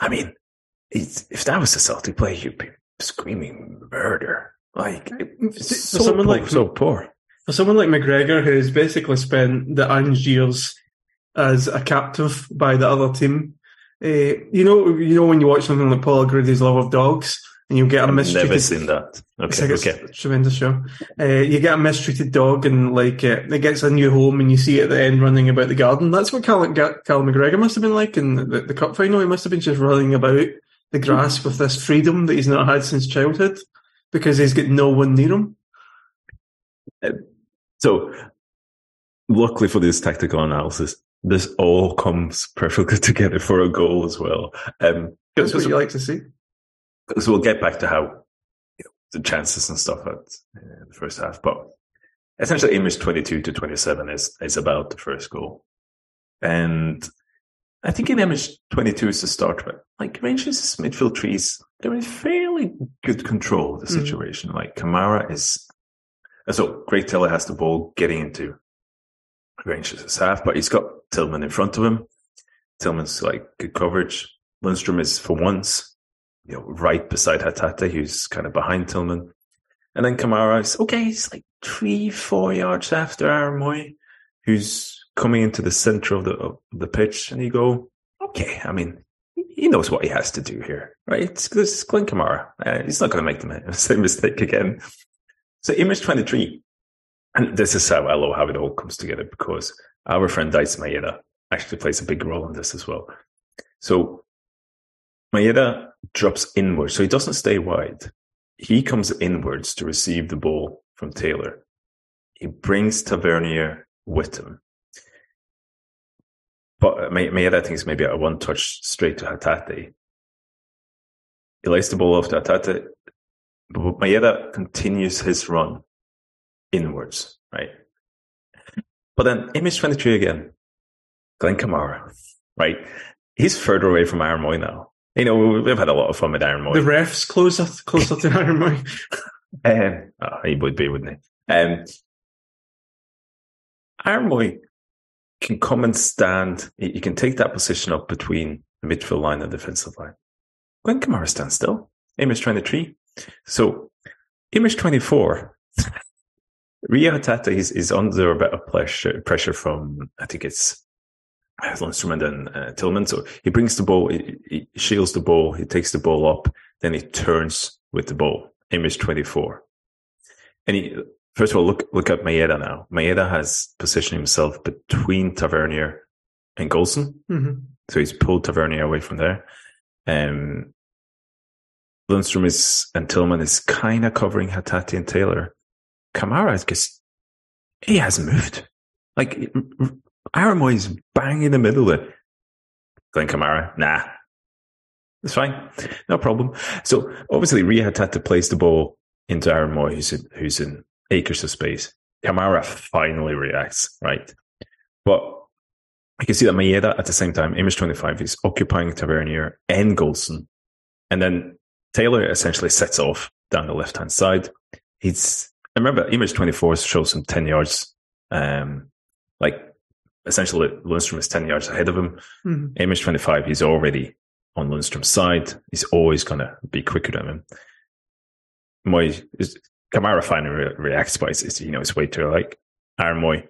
I mean, it's, if that was a Celtic play, you'd be screaming murder. Like, it's so someone poor, like, so poor. For someone like McGregor, who's basically spent the Ange years as a captive by the other team, uh, you know, you know when you watch something like Paul Grudy's Love of Dogs, and you get a I've mistreated. Never seen that. Okay, it's like okay. A tremendous show. Uh, you get a mistreated dog, and like uh, it gets a new home, and you see it at the end running about the garden. That's what Callum, Callum McGregor must have been like in the, the cup final. He must have been just running about the grass with this freedom that he's not had since childhood, because he's got no one near him. Uh, so, luckily for this tactical analysis, this all comes perfectly together for a goal as well. Um, That's what you like to see. So we'll get back to how, you know, the chances and stuff at uh, the first half. But essentially, image twenty-two to twenty-seven is, is about the first goal. And I think in image twenty-two is the start of it. Like, Rangers' midfield trees, they're in fairly good control of the situation. Mm. Like, Kamara is... And so Greg Taylor has the ball getting into Rangers' half, but he's got Tillman in front of him. Tillman's like good coverage. Lundstram is, for once... you know, right beside Hatate, who's kind of behind Tillman. And then Kamara is, okay, he's like three, four yards after Aaron Mooy, who's coming into the centre of the of the pitch. And you go, okay, I mean, he knows what he has to do here, right? It's, it's Glen Kamara. Uh, he's not going to make the same mistake again. So image twenty-three. And this is how I love how it all comes together, because our friend Dice Maeda actually plays a big role in this as well. So Maeda drops inward, so he doesn't stay wide. He comes inwards to receive the ball from Taylor. He brings Tavernier with him. But Maeda, I think, is maybe at a one-touch straight to Hatate. He lays the ball off to Hatate, but Maeda continues his run inwards, right? But then, image twenty-three again, Glen Kamara, right? He's further away from Aaron Mooy now. You know, we've had a lot of fun with Aaron Mooy. The ref's closer, closer to Aaron Mooy. Um, oh, he would be, wouldn't he? Um, Aaron Mooy can come and stand. He can take that position up between the midfield line and the defensive line. Glen Kamara stands still. Image twenty-three. So, image twenty-four. Reo Hatate is, is under a bit of pressure, pressure from, I think it's, Lundstram and then uh, Tillman. So he brings the ball, he, he shields the ball, he takes the ball up, then he turns with the ball. Image twenty-four. And he, First of all, look look at Maeda now. Maeda has positioned himself between Tavernier and Goldson. Mm-hmm. So he's pulled Tavernier away from there. Um, Lundstram is, and Tillman is kind of covering Hatate and Taylor. Kamara is just, he hasn't moved. Like, Aaron Mooy is bang in the middle there. Glen Kamara, nah. It's fine. No problem. So obviously Reo Hatate plays the ball into Aaron Mooy, who's in, who's in acres of space. Kamara finally reacts, right? But you can see that Maeda at the same time, Image twenty-five, is occupying Tavernier and Goldson. And then Taylor essentially sets off down the left-hand side. He's, and remember, Image twenty-four shows him ten yards. Um, like, essentially, Lundstram is ten yards ahead of him. Mm-hmm. Image twenty-five, he's already on Lundstrom's side. He's always going to be quicker than him. Mooy is... Kamara finally re- reacts, but it's, you know, it's way too like Aaron Mooy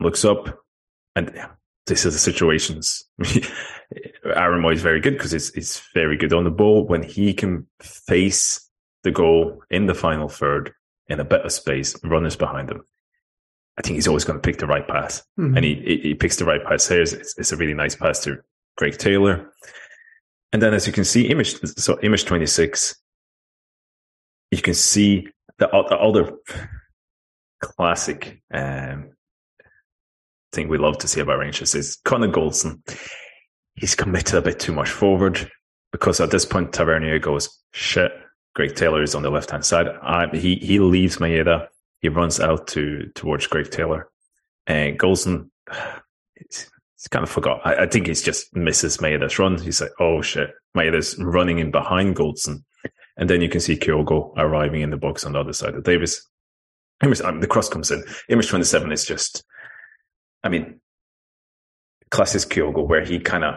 looks up, and yeah, this is the situations. Aaron Mooy is very good because it's it's very good on the ball when he can face the goal in the final third in a better space, runners behind him. I think he's always going to pick the right pass, mm-hmm. and he he picks the right pass here. It's, it's a really nice pass to Greg Taylor, and then as you can see, image so image twenty-six, you can see. The, the other classic um, thing we love to see about Rangers is Connor Goldson. He's committed a bit too much forward because at this point Tavernier goes, shit, Greg Taylor is on the left-hand side. I, he he leaves Maeda. He runs out to towards Greg Taylor. And Goldson, he's, he's kind of forgot. I, I think he's just misses Maeda's run. He's like, oh, shit. Maeda's running in behind Goldson. And then you can see Kyogo arriving in the box on the other side of Davis. Image, I mean, the cross comes in. Image twenty-seven is just, I mean, classic Kyogo, where he kind of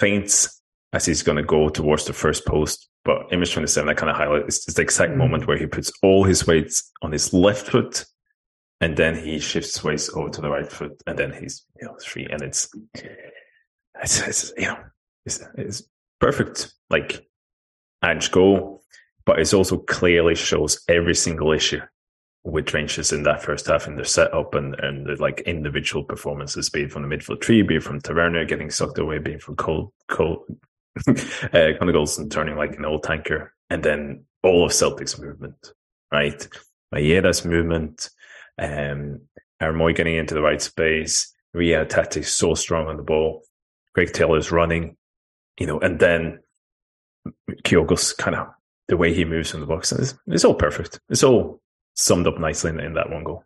feints as he's going to go towards the first post. But Image twenty-seven, I kind of highlight, it's, it's the exact moment where he puts all his weight on his left foot, and then he shifts weight over to the right foot, and then he's, you know, free. And it's, it's, it's you know, it's, it's perfect. Like, Ange goal, but it also clearly shows every single issue with Rangers in that first half in their setup and, and the, like, individual performances, be it from the midfield three, be it from Tavernier getting sucked away, be it from Cole, Cole, uh, Conor Goldson turning like an old tanker, and then all of Celtic's movement, right? Maeda's movement, um, Aaron Mooy getting into the right space, Reo Hatate so strong on the ball, Greg Taylor's running, you know, and then Kyogo's kind of the way he moves in the box. It's, it's all perfect. It's all summed up nicely in, in that one goal.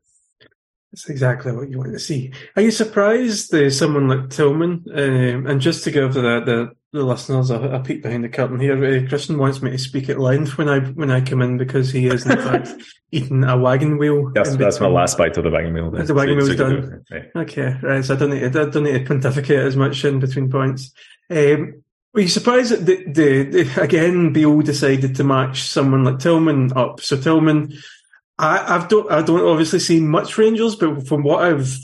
It's exactly what you want to see. Are you surprised uh, someone like Tillman, um, and just to give the the, the listeners a, a peek behind the curtain here, uh, Christian wants me to speak at length when I when I come in because he is in fact eating a wagon wheel. That's, that's my last bite of the wagon wheel. Then. The wagon wheel's so, so done. Do yeah. Okay, right. So I don't need to, I don't need to pontificate as much in between points. Um, Were you surprised that, the, the, the, again, Beale decided to match someone like Tillman up? So Tillman, I I've don't I don't obviously see much Rangers, but from what I've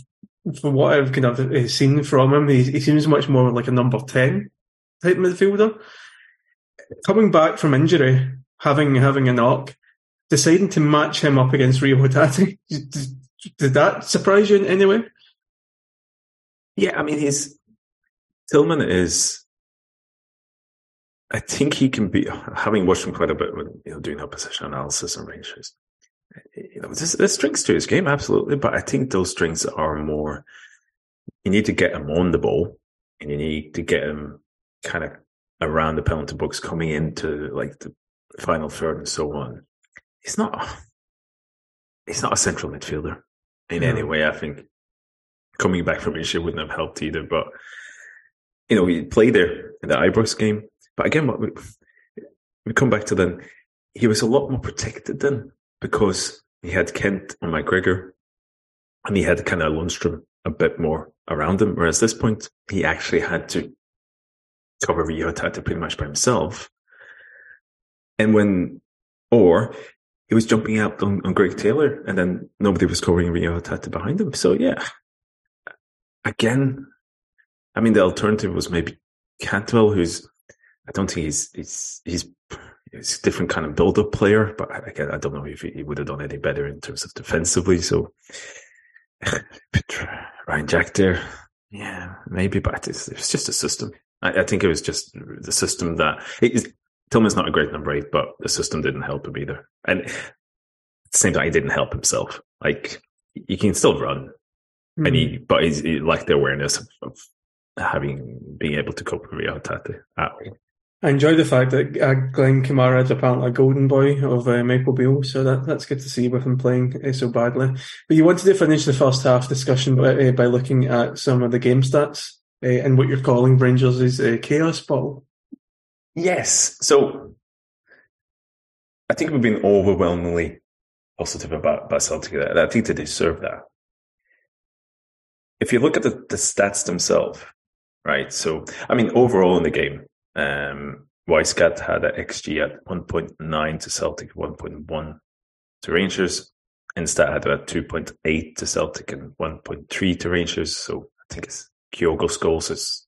from what I've kind of seen from him, he, he seems much more like a number ten type midfielder. Coming back from injury, having having a knock, deciding to match him up against Reo Hatate, did, did that surprise you in any way? Yeah, I mean, he's Tillman is. I think he can be, having watched him quite a bit when, you know, doing our position analysis and Rangers, you know, there's, there's strengths to his game, absolutely. But I think those strengths are more, you need to get him on the ball and you need to get him kind of around the penalty box coming into like the final third and so on. He's not, he's not a central midfielder in yeah. any way, I think. Coming back from Asia wouldn't have helped either. But, you know, he played there in the Ibrox game. But again, what we, we come back to then, he was a lot more protected then because he had Kent and McGregor and he had kind of Lundstram a bit more around him. Whereas this point, he actually had to cover Reo Hatate pretty much by himself. And when, or he was jumping out on, on Greg Taylor and then nobody was covering Reo Hatate behind him. So yeah, again, I mean, the alternative was maybe Cantwell, who's, I don't think he's he's he's it's a different kind of build-up player, but I, I don't know if he, he would have done any better in terms of defensively. So Ryan Jack there, yeah, maybe, but it's, it's just a system. I, I think it was just the system that it, Tillman's not a great number eight, but the system didn't help him either. And at the same time, he didn't help himself. Like, he can still run, mm. and he, but he's, he lacked the awareness of, of having being able to cope with Reo Hatate at all. I enjoy the fact that uh, Glen Kamara is apparently a golden boy of uh, Michael Beale, so that, that's good to see with him playing uh, so badly. But you wanted to finish the first half discussion by, uh, by looking at some of the game stats uh, and what you're calling Rangers is uh, chaos, Paul. Yes, so I think we've been overwhelmingly positive about, about Celtic, and I think they deserve that. If you look at the, the stats themselves, right, so, I mean, overall in the game, Um, Wyscout had an X G at one point nine to Celtic, one point one to Rangers. Instat had about two point eight to Celtic and one point three to Rangers. So I think it's Kyogo's goals, it's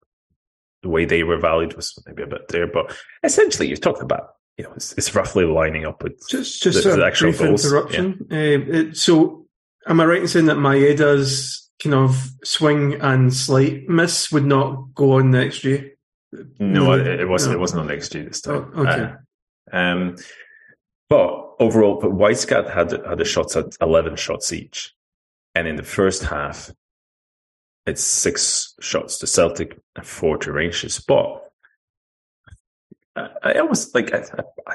the way they were valued was maybe a bit there. But essentially, you're talking about, you know, it's, it's roughly lining up with just, just the, the actual goals. Interruption. Yeah. Uh, it, so am I right in saying that Maeda's kind of swing and slight miss would not go on the X G? No, it wasn't. It wasn't on X G this time. Oh, okay. Uh, um, but overall, but Wyscout had had the shots at eleven shots each, and in the first half, it's six shots to Celtic and four to Rangers. But I, I almost like I, I, I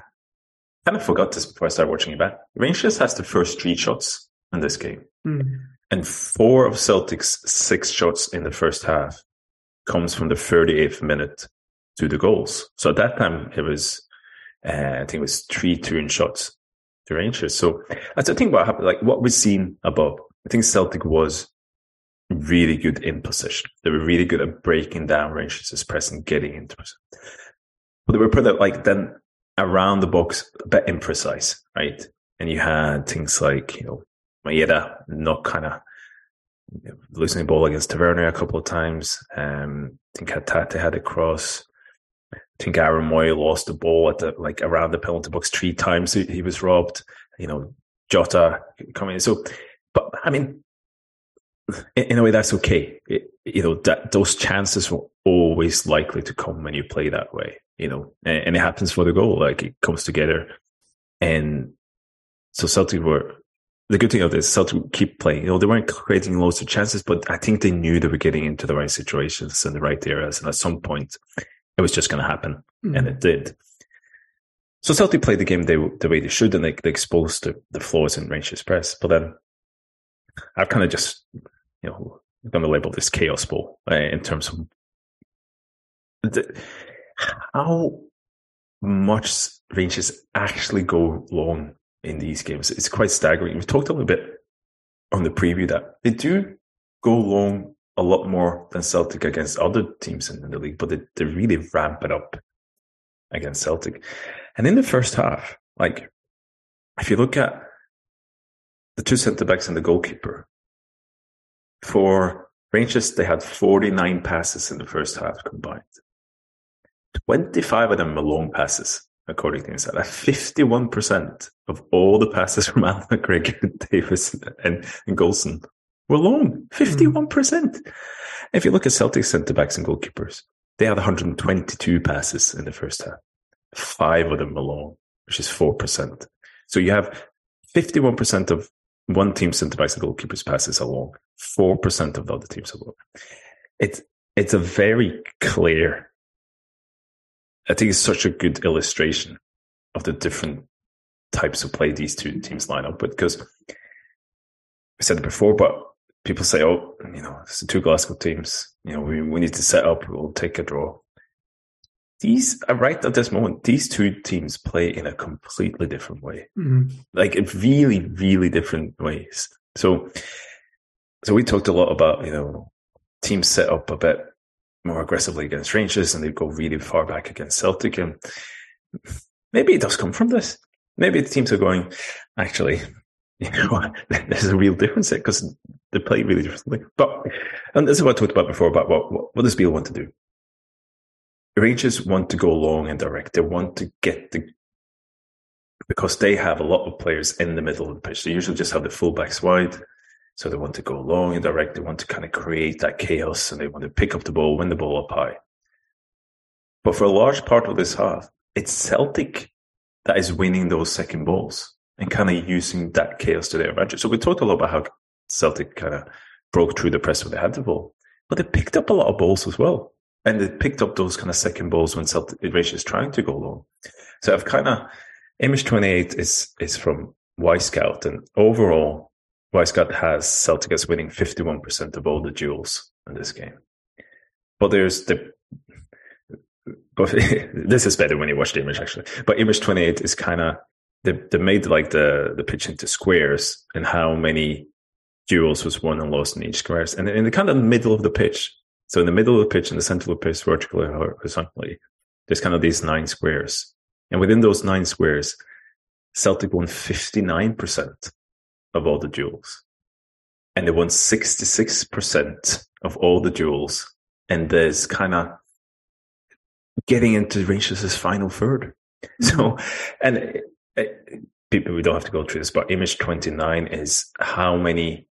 kind of forgot this before I started watching it back. Rangers has the first three shots in this game, mm. and four of Celtic's six shots in the first half comes from the thirty-eighth minute to the goals. So at that time, it was, uh, I think it was three turn shots to Rangers. So that's, I think what happened, like what we've seen above, I think Celtic was really good in possession. They were really good at breaking down Rangers' press and getting into it. But they were put out like then around the box, a bit imprecise, right? And you had things like, you know, Maeda not kind of losing the ball against Tavernier a couple of times. Um, I think Hatate had a cross. I think Aaron Mooy lost the ball at the like around the penalty box three times. He, he was robbed. You know, Jota coming in. So, but I mean, in, in a way, that's okay. It, you know, that those chances were always likely to come when you play that way. You know, and, and it happens for the goal. Like it comes together, and so Celtic were. The good thing of this, Celtic keep playing. You know, they weren't creating loads of chances, but I think they knew they were getting into the right situations and the right areas, and at some point, it was just going to happen, mm. and it did. So Celtic played the game they, the way they should, and they, they exposed the, the flaws in Rangers' press. But then, I've kind of just, you know, I'm going to label this chaos ball uh, in terms of the, how much Rangers actually go long in these games. It's quite staggering. We talked a little bit on the preview that they do go long a lot more than Celtic against other teams in the league, but they, they really ramp it up against Celtic. And in the first half, like, if you look at the two centre-backs and the goalkeeper, for Rangers, they had forty-nine passes in the first half combined. twenty-five of them were long passes, according to Inside. fifty-one percent of all the passes from Alan McGregor, Davis, and, and Goldson were long. fifty-one percent. Mm. If you look at Celtic centre-backs and goalkeepers, they had one hundred twenty-two passes in the first half. Five of them were long, which is four percent. So you have fifty-one percent of one team's centre-backs and goalkeepers' passes are long. four percent of the other teams are long. It's, it's a very clear... I think it's such a good illustration of the different types of play these two teams line up with, because I said it before, but people say, oh, you know, it's the two Glasgow teams, you know, we, we need to set up, we'll take a draw. These, right at this moment, these two teams play in a completely different way, mm-hmm. like in really, really different ways. So, so we talked a lot about, you know, teams set up a bit more aggressively against Rangers, and they go really far back against Celtic. And maybe it does come from this. Maybe the teams are going, actually, you know, there's a real difference there because they play really differently. But, and this is what I talked about before about what, what, what does Beale want to do? Rangers want to go long and direct. They want to get the because they have a lot of players in the middle of the pitch. They usually just have the fullbacks wide, so they want to go long and direct. They want to kind of create that chaos, and they want to pick up the ball, win the ball up high. But for a large part of this half, it's Celtic that is winning those second balls and kind of using that chaos to their advantage. So we talked a lot about how Celtic kind of broke through the press when they had the ball, but they picked up a lot of balls as well. And they picked up those kind of second balls when Celtic is trying to go long. So I've kind of, image twenty-eight is is from Wyscout, and overall, Wyscout has Celtic as winning fifty-one percent of all the duels in this game. But there's the, but this is better when you watch the image actually. But image twenty-eight is kind of, they they made like the the pitch into squares and how many duels was won and lost in each squares, and in the kind of middle of the pitch. So in the middle of the pitch, in the center of the pitch, vertically or horizontally, there's kind of these nine squares. And within those nine squares, Celtic won fifty-nine percent of all the duels. And they won sixty-six percent of all the duels. And there's kind of getting into Rangers' final third. Mm-hmm. So, and it, it, people, we don't have to go through this, but image twenty-nine is how many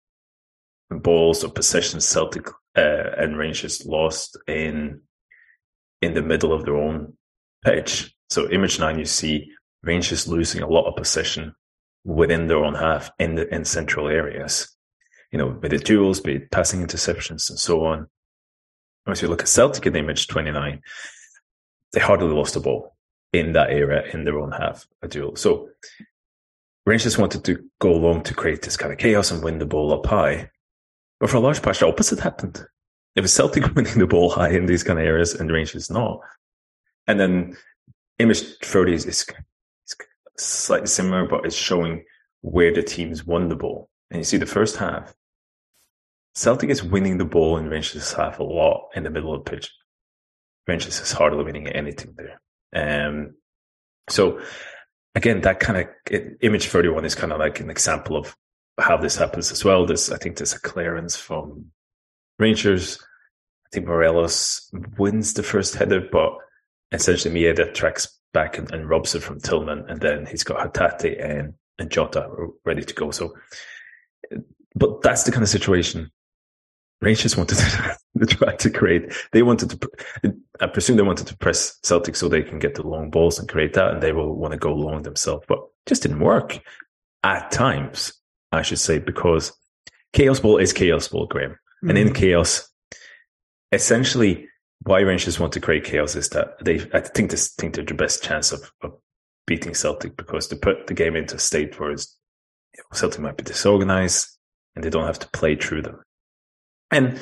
balls or possessions Celtic uh, and Rangers lost in in the middle of their own pitch. So image nine, you see Rangers losing a lot of possession within their own half in the in central areas. You know, with the duels, be it passing interceptions and so on. As you look at Celtic in image twenty-nine, they hardly lost a ball in that area in their own half, a duel. So Rangers wanted to go long to create this kind of chaos and win the ball up high. But for a large part, the opposite happened. It was Celtic winning the ball high in these kind of areas and Rangers not. And then image thirty is, is, is slightly similar, but it's showing where the teams won the ball. And you see the first half, Celtic is winning the ball in Rangers' half a lot in the middle of the pitch. Rangers is hardly winning anything there. Um, so, again, that kind of it, image thirty-one is kind of like an example of how this happens as well. There's, I think there's a clearance from Rangers. I think Morelos wins the first header, but essentially Maeda tracks back and, and robs it from Tillman, and then he's got Hatate and, and Jota ready to go. So, but that's the kind of situation Rangers wanted to, to try to create. They wanted to, I presume they wanted to press Celtic so they can get the long balls and create that, and they will want to go long themselves, but just didn't work at times, I should say, because chaos ball is chaos ball, Graeme. Mm-hmm. And in chaos, essentially, why Rangers want to create chaos is that they, I think, they think they're the best chance of, of beating Celtic, because they put the game into a state where it's, you know, Celtic might be disorganized and they don't have to play through them. And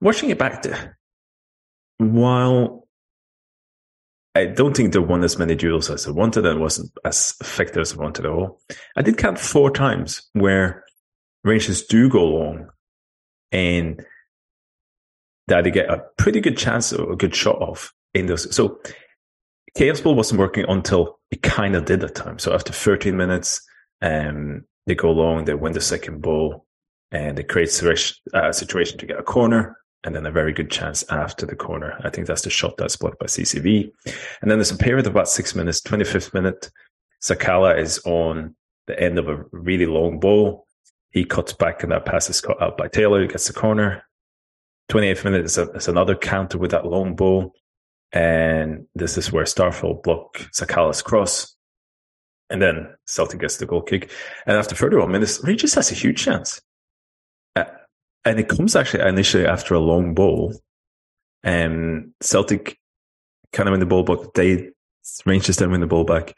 watching it back, there, while I don't think they won as many duels as they wanted and wasn't as effective as they wanted at all, I did count four times where Rangers do go long and that they get a pretty good chance or a good shot off in those. So chaos ball wasn't working until it kind of did at times. So after thirteen minutes, um, they go long, they win the second ball, and they create a situation to get a corner, and then a very good chance after the corner. I think that's the shot that's blocked by C C V. And then there's a period of about six minutes, twenty-fifth minute. Sakala is on the end of a really long ball. He cuts back, and that pass is caught out by Taylor. He gets the corner. twenty-eighth minute is, a, is another counter with that long ball. And this is where Starfelt block Sakala's cross. And then Celtic gets the goal kick. And after thirty-one minutes, Rangers has a huge chance. Uh, and it comes actually initially after a long ball. And Celtic kind of win the ball back. They, Rangers then win the ball back.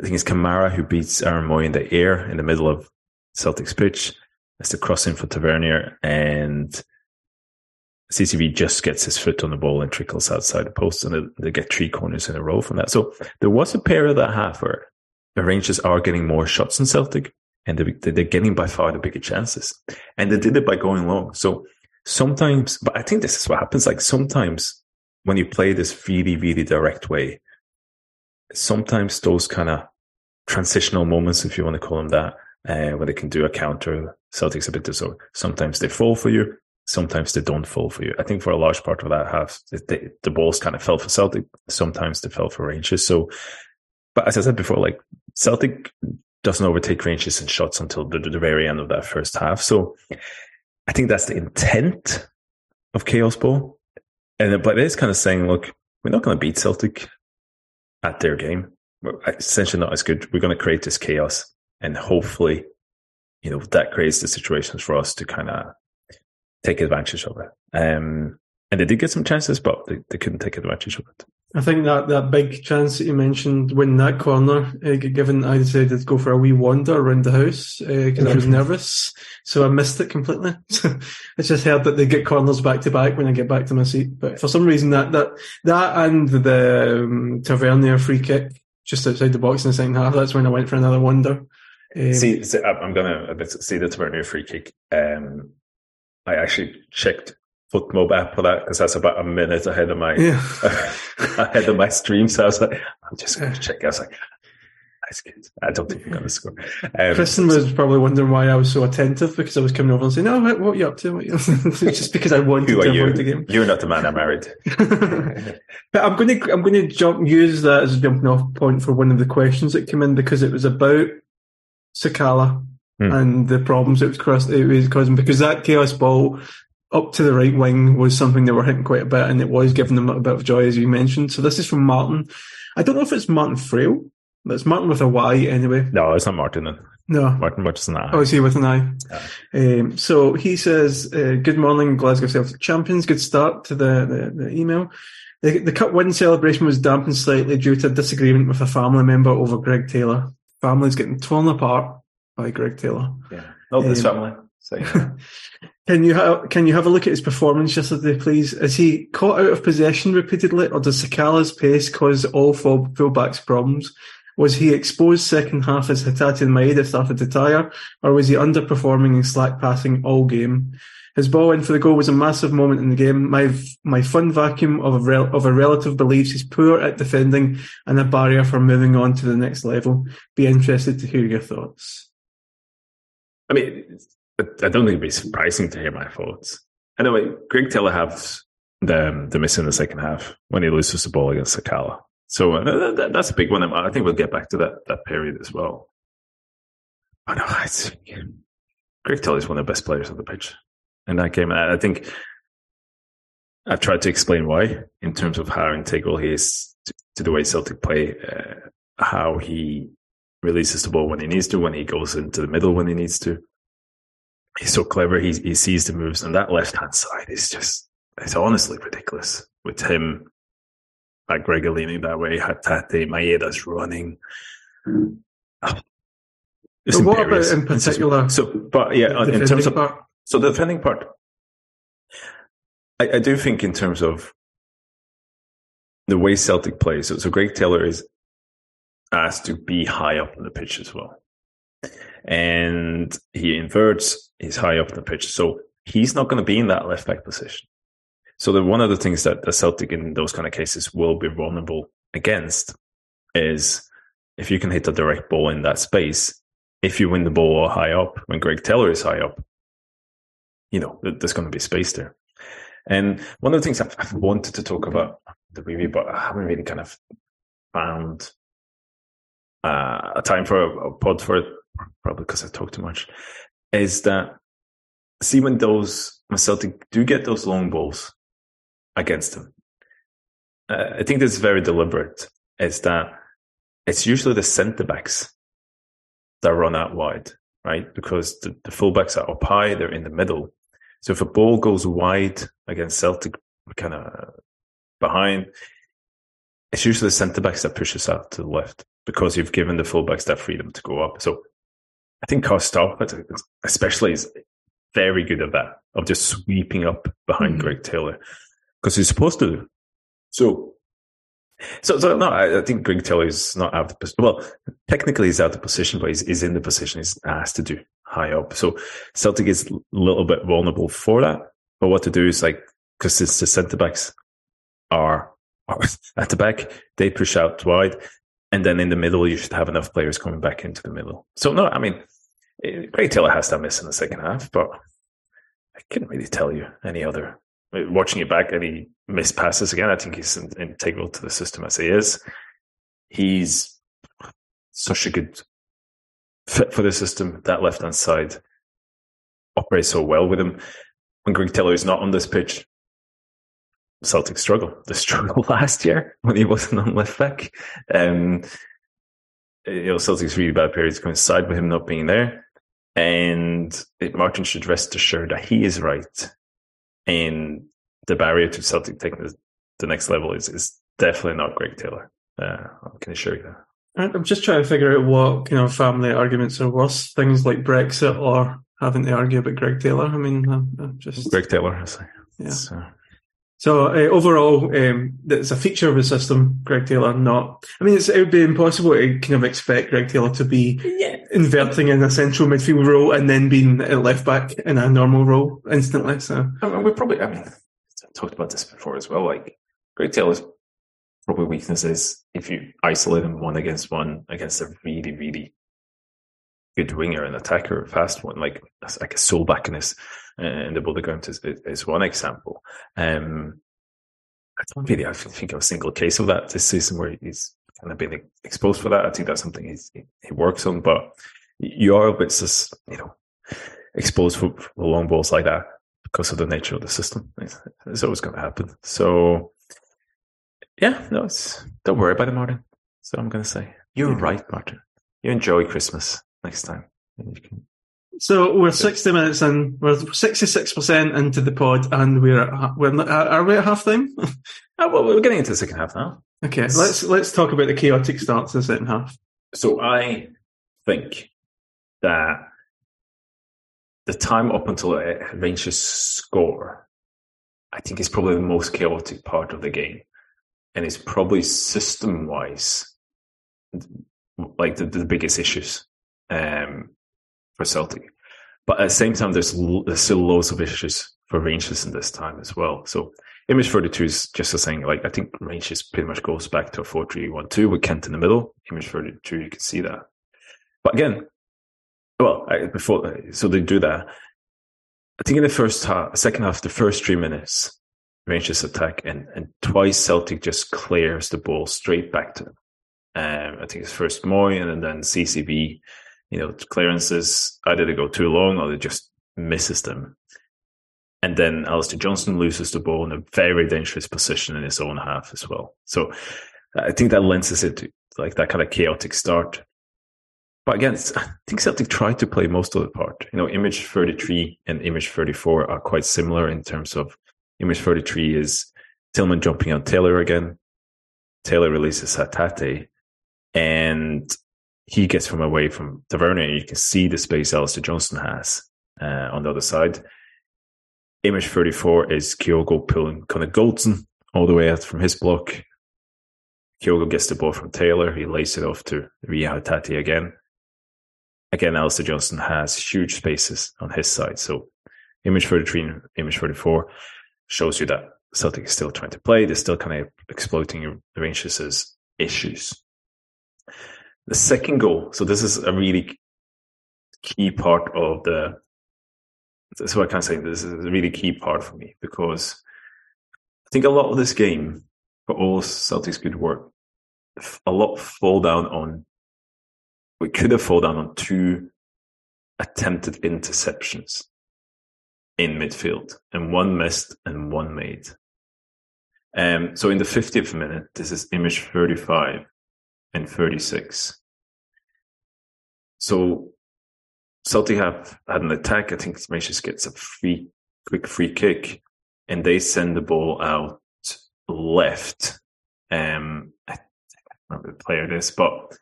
I think it's Kamara who beats Aaron Mooy in the air in the middle of Celtic's pitch. That's the crossing for Tavernier. And C C V just gets his foot on the ball and trickles outside the post, and they get three corners in a row from that. So there was a period of that half where the Rangers are getting more shots than Celtic, and they're, they're getting by far the bigger chances. And they did it by going long. So sometimes, but I think this is what happens, like sometimes when you play this really, really direct way, sometimes those kind of transitional moments, if you want to call them that, uh, where they can do a counter, Celtic's a bit disorganized, sometimes they fall for you. Sometimes they don't fall for you. I think for a large part of that half, they, the balls kind of fell for Celtic. Sometimes they fell for Rangers. So But as I said before, like Celtic doesn't overtake Rangers in shots until the, the very end of that first half. So I think that's the intent of Chaos Ball. And but it is kind of saying, look, we're not going to beat Celtic at their game. We're essentially not as good. We're going to create this chaos, and hopefully, you know, that creates the situations for us to kind of take advantage of it. Um, and they did get some chances, but they, they couldn't take advantage of it. I think that, that big chance that you mentioned, winning that corner, uh, given I decided to go for a wee wander around the house because uh, I was nervous, so I missed it completely. I just heard that they get corners back to back when I get back to my seat, but for some reason that that, that and the um, Tavernier free kick just outside the box in the second half, that's when I went for another wander. Um, see, so I'm going to see the Tavernier free kick. Um, I actually checked FootMob app for that because that's about a minute ahead of my yeah. ahead of my stream. So I was like, I'm just going to check. I was like, that's good. I don't think we're going to score. Um, Kristen was probably wondering why I was so attentive because I was coming over and saying, "No, what are you up to?" What are you up to? Just because I wanted to avoid the game. You're not the man I married. But I'm going to I'm going to jump use that as a jumping off point for one of the questions that came in because it was about Sakala mm. and the problems it was causing because that chaos ball up to the right wing was something they were hitting quite a bit, and it was giving them a bit of joy, as you mentioned. So this is from Martin. I don't know if it's Martin Frail. It's Martin with a Y, anyway. No, it's not Martin. Then. No. Martin with an I. Oh, is he with an I? Yeah. Um, so he says, uh, good morning, Glasgow Celtic champions. Good start to the, the, the email. The, the cup win celebration was dampened slightly due to a disagreement with a family member over Greg Taylor. Family's getting torn apart by Greg Taylor. Yeah, not this um, family. So, yeah. Can you ha- can you have a look at his performance yesterday, please? Is he caught out of possession repeatedly, or does Sakala's pace cause all fullbacks problems? Was he exposed second half as Hatate and Maeda started to tire, or was he underperforming and slack passing all game? His ball in for the goal was a massive moment in the game. My v- my fun vacuum of a rel- of a relative believes he's poor at defending and a barrier for moving on to the next level. Be interested to hear your thoughts. I mean, I don't think it'd be surprising to hear my thoughts. Anyway, Greg Taylor has the, the miss in the second half when he loses the ball against Sakala. So uh, that, that's a big one. I think we'll get back to that that period as well. I know. It's, Greg Taylor is one of the best players on the pitch in that game. And I think I've tried to explain why in terms of how integral he is to, to the way Celtic play, uh, how he releases the ball when he needs to, when he goes into the middle when he needs to. He's so clever. He he sees the moves, and that left hand side is just, it's honestly ridiculous. With him, McGregor leaning that way, Hatate, Maeda's running. It's but what about in particular? Just, so, but yeah, in terms of part? so the defending part, I, I do think in terms of the way Celtic plays. So, so Greg Taylor is asked to be high up on the pitch as well. And he inverts, he's high up the pitch. So he's not going to be in that left-back position. So the, one of the things that the Celtic in those kind of cases will be vulnerable against is if you can hit a direct ball in that space, if you win the ball high up, when Greg Taylor is high up, you know, there's going to be space there. And one of the things I've, I've wanted to talk about the review, but I haven't really kind of found uh, a time for a, a pod for it, probably because I talk too much, is that see when those when Celtic do get those long balls against them, uh, I think that's very deliberate, is that it's usually the centre-backs that run out wide, right? Because the, the full-backs are up high, they're in the middle. So if a ball goes wide against Celtic kind of behind, it's usually the centre-backs that pushes out to the left because you've given the full-backs that freedom to go up. So I think Carl Starfelt especially is very good at that, of just sweeping up behind mm-hmm. Greg Taylor, because he's supposed to do. So, so, so no, I, I think Greg Taylor is not out of the position. Well, technically he's out of position, but he's, he's in the position he's asked to do high up. So Celtic is a little bit vulnerable for that. But what to do is like, because the centre-backs are, are at the back, they push out wide. And then in the middle, you should have enough players coming back into the middle. So, no, I mean, Greg Taylor has that miss in the second half, but I couldn't really tell you any other. Watching it back, any missed passes again, I think he's integral to the system as he is. He's such a good fit for the system. That left-hand side operates so well with him. When Greg Taylor is not on this pitch, Celtic struggle. They struggled last year when he wasn't on left back. Um, you know, Celtic's really bad periods coincide with him not being there. And it, Martin should rest assured that he is right. And the barrier to Celtic taking the, the next level is, is definitely not Greg Taylor. Uh, I can assure you that. I'm just trying to figure out what kind of family arguments are worse, things like Brexit or having to argue about Greg Taylor. I mean, I'm, I'm just... Greg Taylor, I say. Yeah. So, so uh, overall, um, it's a feature of the system, Greg Taylor, not... I mean, it's, it would be impossible to kind of expect Greg Taylor to be yeah. inverting in a central midfield role and then being at left-back in a normal role instantly. So I mean, we probably... I mean, I've talked about this before as well, like, Greg Taylor's probably weakness is if you isolate him one against one against a really, really good winger, an attacker, a fast one, like like a soul back in his uh, in the Bodegamp is, is one example. Um, I don't really I think of a single case of that this season where he's kind of been exposed for that. I think that's something he's, he works on, but you are a bit just, you know, exposed for, for long balls like that because of the nature of the system. It's, it's always going to happen. So... Yeah, no, it's, don't worry about it, Martin. That's what I'm going to say. You're yeah. right, Martin. You enjoy Christmas next time. Can... So we're sixty minutes in. We're sixty-six percent into the pod, and we're at, we're not, are we at half time? oh, well, we're getting into the second half now. Okay, it's... let's let's talk about the chaotic starts in the second half. So I think that the time up until Rangers score, I think, is probably the most chaotic part of the game. And it's probably system-wise, like the, the biggest issues um, for Celtic. But at the same time, there's, l- there's still loads of issues for Rangers in this time as well. So image thirty-two is just a saying, like, I think Rangers pretty much goes back to a four three one two with Kent in the middle. Image thirty-two, you can see that. But again, well, I, before so they do that. I think in the first half, second half, the first three minutes. Rangers attack and, and twice Celtic just clears the ball straight back to them. Um, I think it's first Mooy and then, then C C B, you know, clearances, either they go too long or they just misses them. And then Alistair Johnston loses the ball in a very dangerous position in his own half as well. So I think that lenses it to like that kind of chaotic start. But again, it's, I think Celtic tried to play most of the part. You know, image thirty-three and image thirty-four are quite similar in terms of image thirty-three is Tillman jumping on Taylor again. Taylor releases Hatate, and he gets from away from Tavernier. You can see the space Alistair Johnston has uh, on the other side. Image thirty-four is Kyogo pulling Connor Goldson all the way out from his block. Kyogo gets the ball from Taylor. He lays it off to Reo Hatate again. Again, Alistair Johnston has huge spaces on his side. So image thirty-three and image thirty-four shows you that Celtic is still trying to play. They're still kind of exploiting Rangers' issues. The second goal, so this is a really key part of the... That's what I can't say. This is a really key part for me because I think a lot of this game, for all Celtic's good work, a lot fall down on... We could have fallen down on two attempted interceptions in midfield, and one missed and one made. Um, so in the fiftieth minute, this is image thirty-five and thirty-six. So Celtic have had an attack. I think Rangers gets a free, quick free kick, and they send the ball out left. Um, I don't remember the player this, but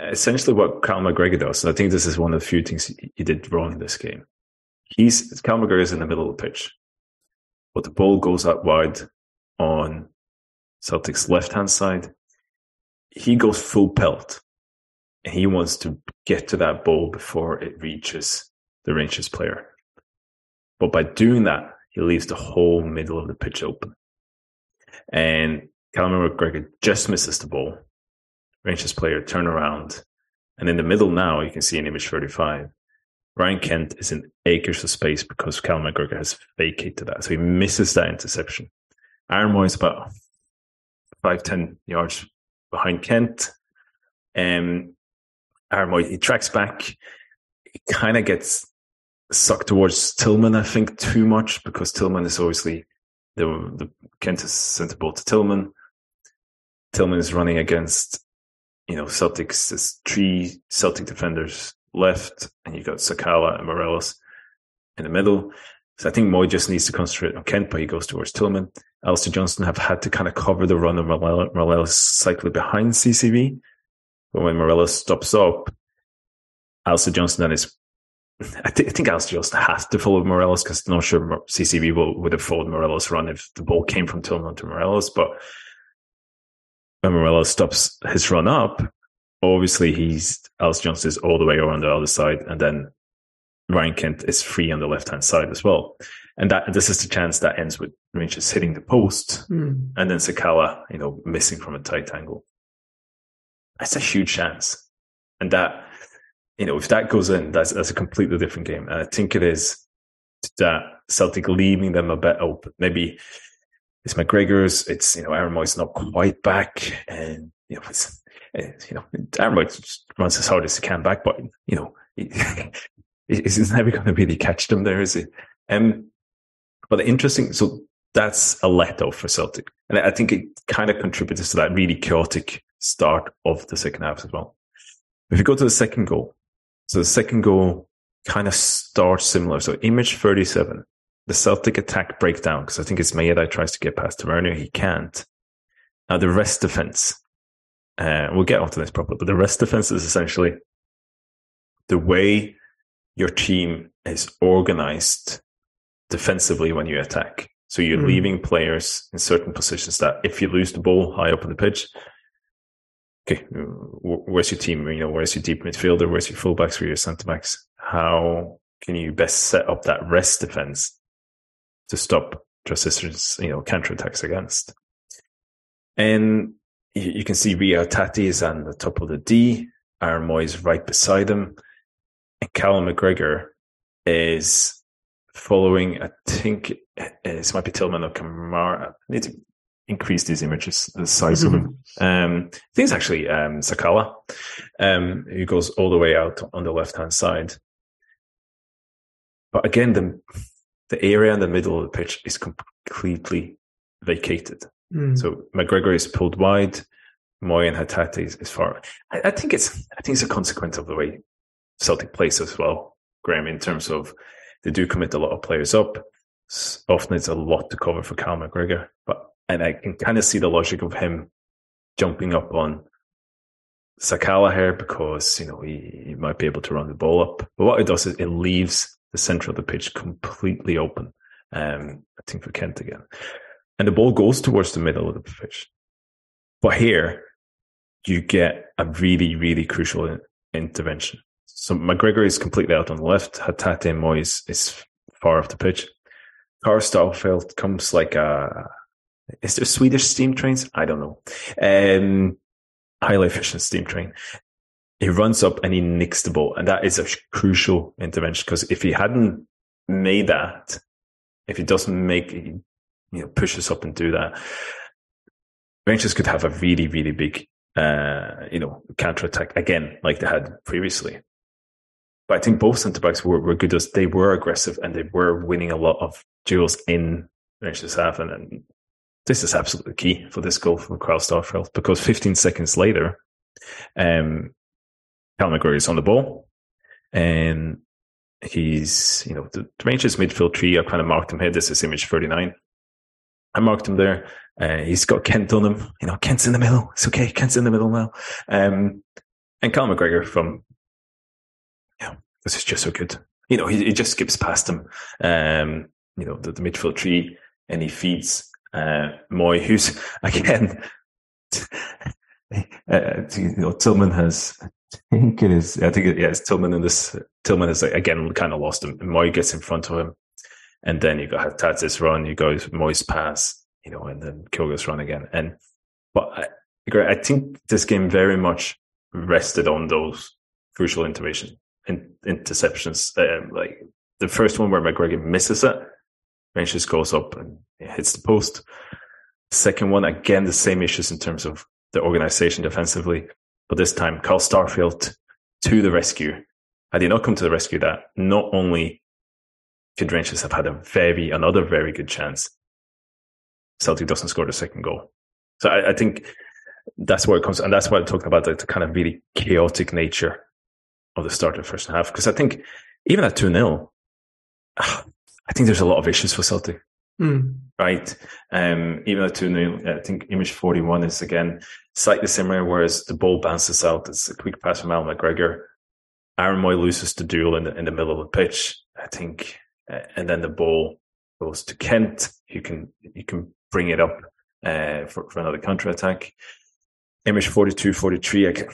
essentially what Callum McGregor does, and I think this is one of the few things he did wrong in this game. He's Cal McGregor is in the middle of the pitch, but the ball goes out wide on Celtic's left-hand side. He goes full pelt, and he wants to get to that ball before it reaches the Rangers player. But by doing that, he leaves the whole middle of the pitch open. And Cal McGregor just misses the ball. Rangers player turn around, and in the middle now, you can see in image thirty-five, Ryan Kent is in acres of space because Callum McGregor has vacated that. So he misses that interception. Aaron Mooy is about five, ten yards behind Kent. Um, Aaron Mooy, he tracks back. He kind of gets sucked towards Tillman, I think, too much, because Tillman is obviously the, the Kent has sent the ball to Tillman. Tillman is running against, you know, Celtics. There's three Celtic defenders left, and you've got Sakala and Morelos in the middle. So I think Mooy just needs to concentrate on Kent, but he goes towards Tillman. Alistair Johnston have had to kind of cover the run of Morelos slightly behind C C V. But when Morelos stops up, Alistair Johnston and his... I, th- I think Alistair Johnston has to follow Morelos, because I'm not sure C C V will, would have followed Morelos' run if the ball came from Tillman to Morelos. But when Morelos stops his run up, obviously he's Alistair Johnston is all the way around the other side, and then Ryan Kent is free on the left-hand side as well. And that this is the chance that ends with Rangers hitting the post mm. and then Sakala, you know, missing from a tight angle. That's a huge chance. And that, you know, if that goes in, that's, that's a completely different game. And I think it is that Celtic leaving them a bit open. Maybe it's McGregor's, it's, you know, Aaron Mooy's not quite back. And, you know, it's, you know, Aaron Mooy runs as hard as he can back, but, you know, it's never going to really catch them there, is it? Um, but the interesting, so that's a let-off for Celtic. And I think it kind of contributes to that really chaotic start of the second half as well. If you go to the second goal, so the second goal kind of starts similar. So image thirty-seven, the Celtic attack breakdown, because I think it's Maeda tries to get past Tavernier, he can't. Now the rest defense, uh, we'll get onto this properly, but the rest defense is essentially the way your team is organized defensively when you attack. So you're mm. leaving players in certain positions that if you lose the ball high up on the pitch, okay, where's your team? You know, where's your deep midfielder? Where's your fullbacks? Where's your centre-backs? How can you best set up that rest defence to stop Tracistern's, you know, counter-attacks against? And you, you can see Reo Hatate is on the top of the D. Aaron Mooy is right beside him. And Callum McGregor is following, I think, this might be Tillman or Kamara. I need to increase these images, the size mm-hmm. of them. Um, I think it's actually um, Sakala, um, who goes all the way out on the left-hand side. But again, the, the area in the middle of the pitch is completely vacated. Mm. So McGregor is pulled wide, Mooy and Hatate is, is far. I, I think it's I think it's a consequence of the way Celtic plays as well, Graeme, in terms of they do commit a lot of players up. Often it's a lot to cover for Cal McGregor. But and I can kind of see the logic of him jumping up on Sakala here, because, you know, he, he might be able to run the ball up. But what it does is it leaves the centre of the pitch completely open, um, I think, for Kent again. And the ball goes towards the middle of the pitch. But here, you get a really, really crucial in- intervention. So McGregor is completely out on the left. Hatate and Mooy is, is far off the pitch. Carl Starfelt comes like a... Is there Swedish steam trains? I don't know. Um, highly efficient steam train. He runs up and he nicks the ball. And that is a crucial intervention, because if he hadn't made that, if he doesn't make, you know, push us up and do that, Rangers could have a really, really big, uh, you know, counter-attack again, like they had previously. But I think both centre-backs were, were good. As they were aggressive and they were winning a lot of duels in Rangers half. And, and this is absolutely key for this goal from Carl Starfelt, because fifteen seconds later, um, Cal McGregor is on the ball, and he's, you know, the Rangers midfield three, I kind of marked him here. This is image thirty-nine. I marked him there. Uh, he's got Kent on him. You know, Kent's in the middle. It's okay. Kent's in the middle now. Um, and Cal McGregor from... This is just so good. You know, he, he just skips past him, um, you know, the, the midfield tree, and he feeds uh, Mooy, who's, again, uh, you know, Tillman has, I think it is, I think, it, yeah, it's Tillman in this. Tillman has, again, kind of lost him. Mooy gets in front of him, and then you got Hatate's run, you got Moy's pass, you know, and then Kyogo's run again. And, but I, I think this game very much rested on those crucial interventions. In, interceptions, um, like the first one where McGregor misses it, Rangers goes up and hits the post. Second one, again, the same issues in terms of the organization defensively. But this time, Carl Starfelt to the rescue. Had he not come to the rescue, that not only could Rangers have had a very, another very good chance, Celtic doesn't score the second goal. So I, I think that's where it comes, and that's why I'm talking about the, the kind of really chaotic nature of the start of the first half. Because I think even at two nil, I think there's a lot of issues for Celtic. Mm. Right? Um, even at two nil, I think image forty-one is again slightly similar, whereas the ball bounces out. It's a quick pass from Callum McGregor. Aaron Mooy loses the duel in the, in the middle of the pitch, I think. Uh, and then the ball goes to Kent, who can, who can bring it up uh, for, for another counter-attack. Image forty-two, forty-three, I can,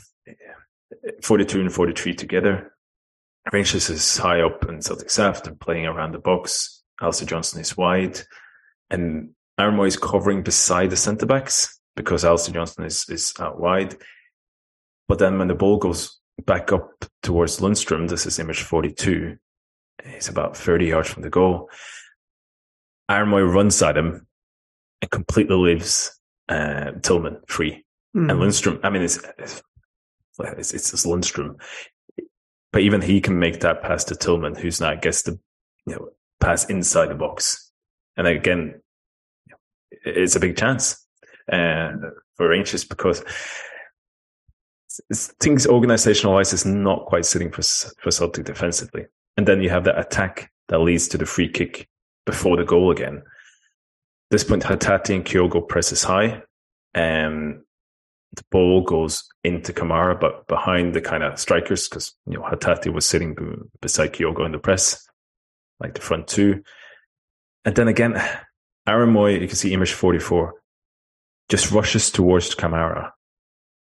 forty-two and forty-three together. Rangers is high up and Celtic's half. They're playing around the box. Alistair Johnston is wide. And Aaron Mooy is covering beside the centre-backs because Alistair Johnston is, is out wide. But then when the ball goes back up towards Lundstram, this is image forty-two, it's about thirty yards from the goal, Aaron Mooy runs at him and completely leaves uh, Tillman free. Mm. And Lundstram, I mean, it's it's, it's, it's Lundstram. But even he can make that pass to Tillman, who's now gets the you know pass inside the box. And again, it's a big chance uh, for Rangers because it's, things organisational-wise is not quite sitting for, for Celtic defensively. And then you have that attack that leads to the free kick before the goal again. At this point, Hatate and Kyogo presses high. Um, the ball goes into Kamara, but behind the kind of strikers, because you know Hatate was sitting b- beside Kyogo in the press, like the front two. And then again, Aaron Mooy, you can see image forty-four, just rushes towards Kamara.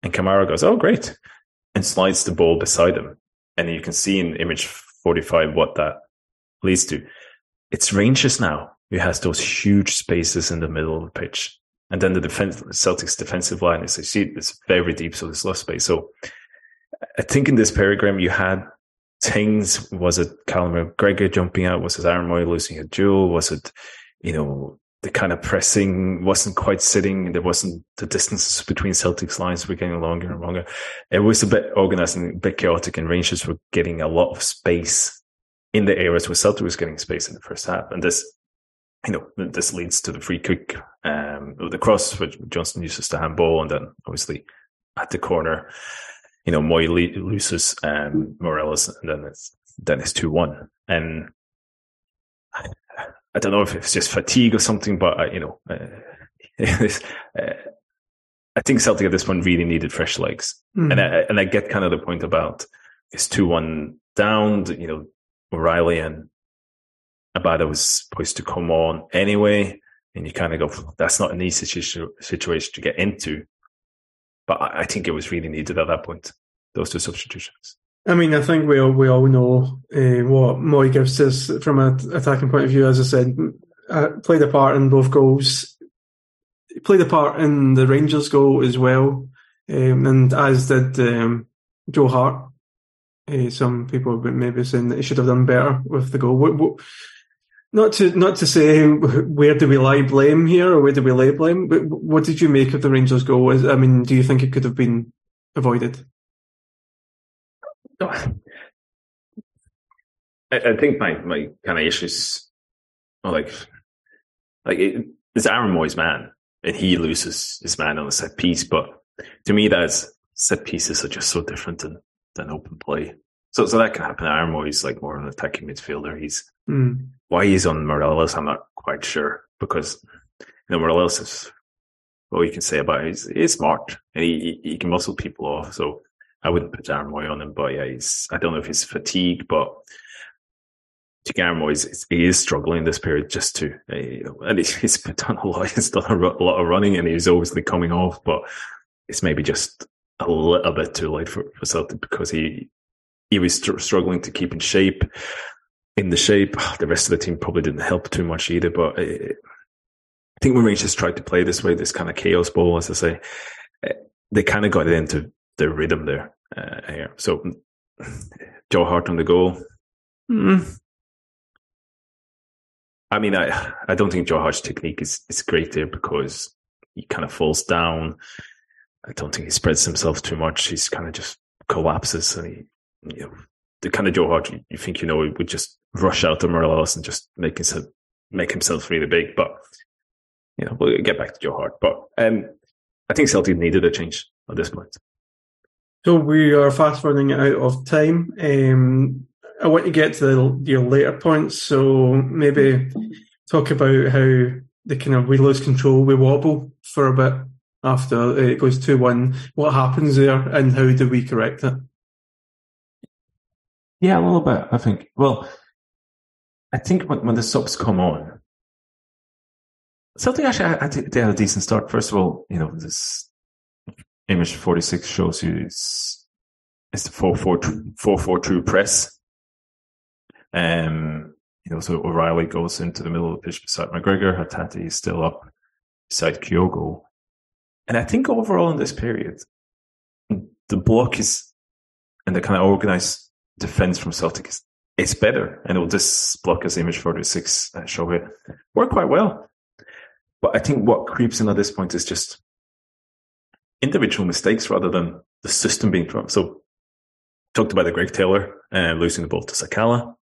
And Kamara goes, oh, great, and slides the ball beside him. And you can see in image forty-five what that leads to. It's Rangers now who has those huge spaces in the middle of the pitch. And then the defense, Celtics' defensive line is it's very deep, so there's less space. So I think in this paragraph you had things, was it Callum McGregor jumping out? Was it Aaron Mooy losing a duel? Was it, you know, the kind of pressing wasn't quite sitting? There wasn't, the distances between Celtic's lines were getting longer and longer. It was a bit organised and a bit chaotic, and Rangers were getting a lot of space in the areas where Celtic was getting space in the first half. And this, you know, this leads to the free kick, um, the cross, which Johnston uses to handball, and then obviously at the corner, you know, Mooy le- loses um, Morelos, and then it's then it's two one. And I, I don't know if it's just fatigue or something, but I, you know, uh, uh, I think Celtic at this point really needed fresh legs, mm. and I and I get kind of the point about it's two one down. You know, O'Riley and Abada was supposed to come on anyway, and you kind of go, that's not an easy situ- situation to get into. But I think it was really needed at that point, those two substitutions. I mean, I think we all, we all know uh, what Mooy gives us from an attacking point of view. As I said, uh, played a part in both goals. Played a part in the Rangers goal as well, um, and as did um, Joe Hart. Uh, some people have been maybe saying that he should have done better with the goal. What, what, Not to not to say where do we lie blame here or where do we lay blame, but what did you make of the Rangers' goal? Is, I mean, do you think it could have been avoided? No, I, I think my, my kind of issues are like like it, it's Aaron Mooy's man, and he loses his man on a set piece. But to me, that's set pieces are just so different than, than open play. So so that can happen. Aaron Mooy's like more of an attacking midfielder. He's mm. Why he's on Morelos, I'm not quite sure, because you know, Morelos is what you can say about it. He's, he's smart and he, he can muscle people off. So I wouldn't put Aaron Mooy on him, but yeah, he's, I don't know if it's fatigue, but to Aaron Mooy is, he is struggling this period just to, you know, and he's done a lot. He's done a lot of running, and he's obviously coming off, but it's maybe just a little bit too late for, for Celtic because he. He was st- struggling to keep in shape. In the shape, the rest of the team probably didn't help too much either. But it, I think when Rangers tried to play this way, this kind of chaos ball, as I say, they kind of got it into the rhythm there. Uh, yeah. So Joe Hart on the goal. Mm-hmm. I mean, I I don't think Joe Hart's technique is, is great there because he kind of falls down. I don't think he spreads himself too much. He's kind of just collapses, and he, you know, the kind of Joe Hart you, you think you know would just rush out to Morelos and just make himself make himself really big. But you know, we'll get back to Joe Hart. But um, I think Celtic needed a change at this point. So we are fast running out of time. Um, I want to get to the, your later points. So maybe talk about how the kind of we lose control, we wobble for a bit after it goes two one. What happens there, and how do we correct it? Yeah, a little bit. I think. Well, I think when, when the subs come on, Celtic actually I, I think they had a decent start. First of all, you know, this image forty-six shows you it's, it's the four four two press. Um, you know, so O'Riley goes into the middle of the pitch beside McGregor. Hatate is still up beside Kyogo. And I think overall in this period, the block is, and the kind of organised defence from Celtic is, is better. And it will just block as image forty-six uh, show here. Work quite well. But I think what creeps in at this point is just individual mistakes rather than the system being thrown. So, talked about the Greg Taylor uh, losing the ball to Sakala.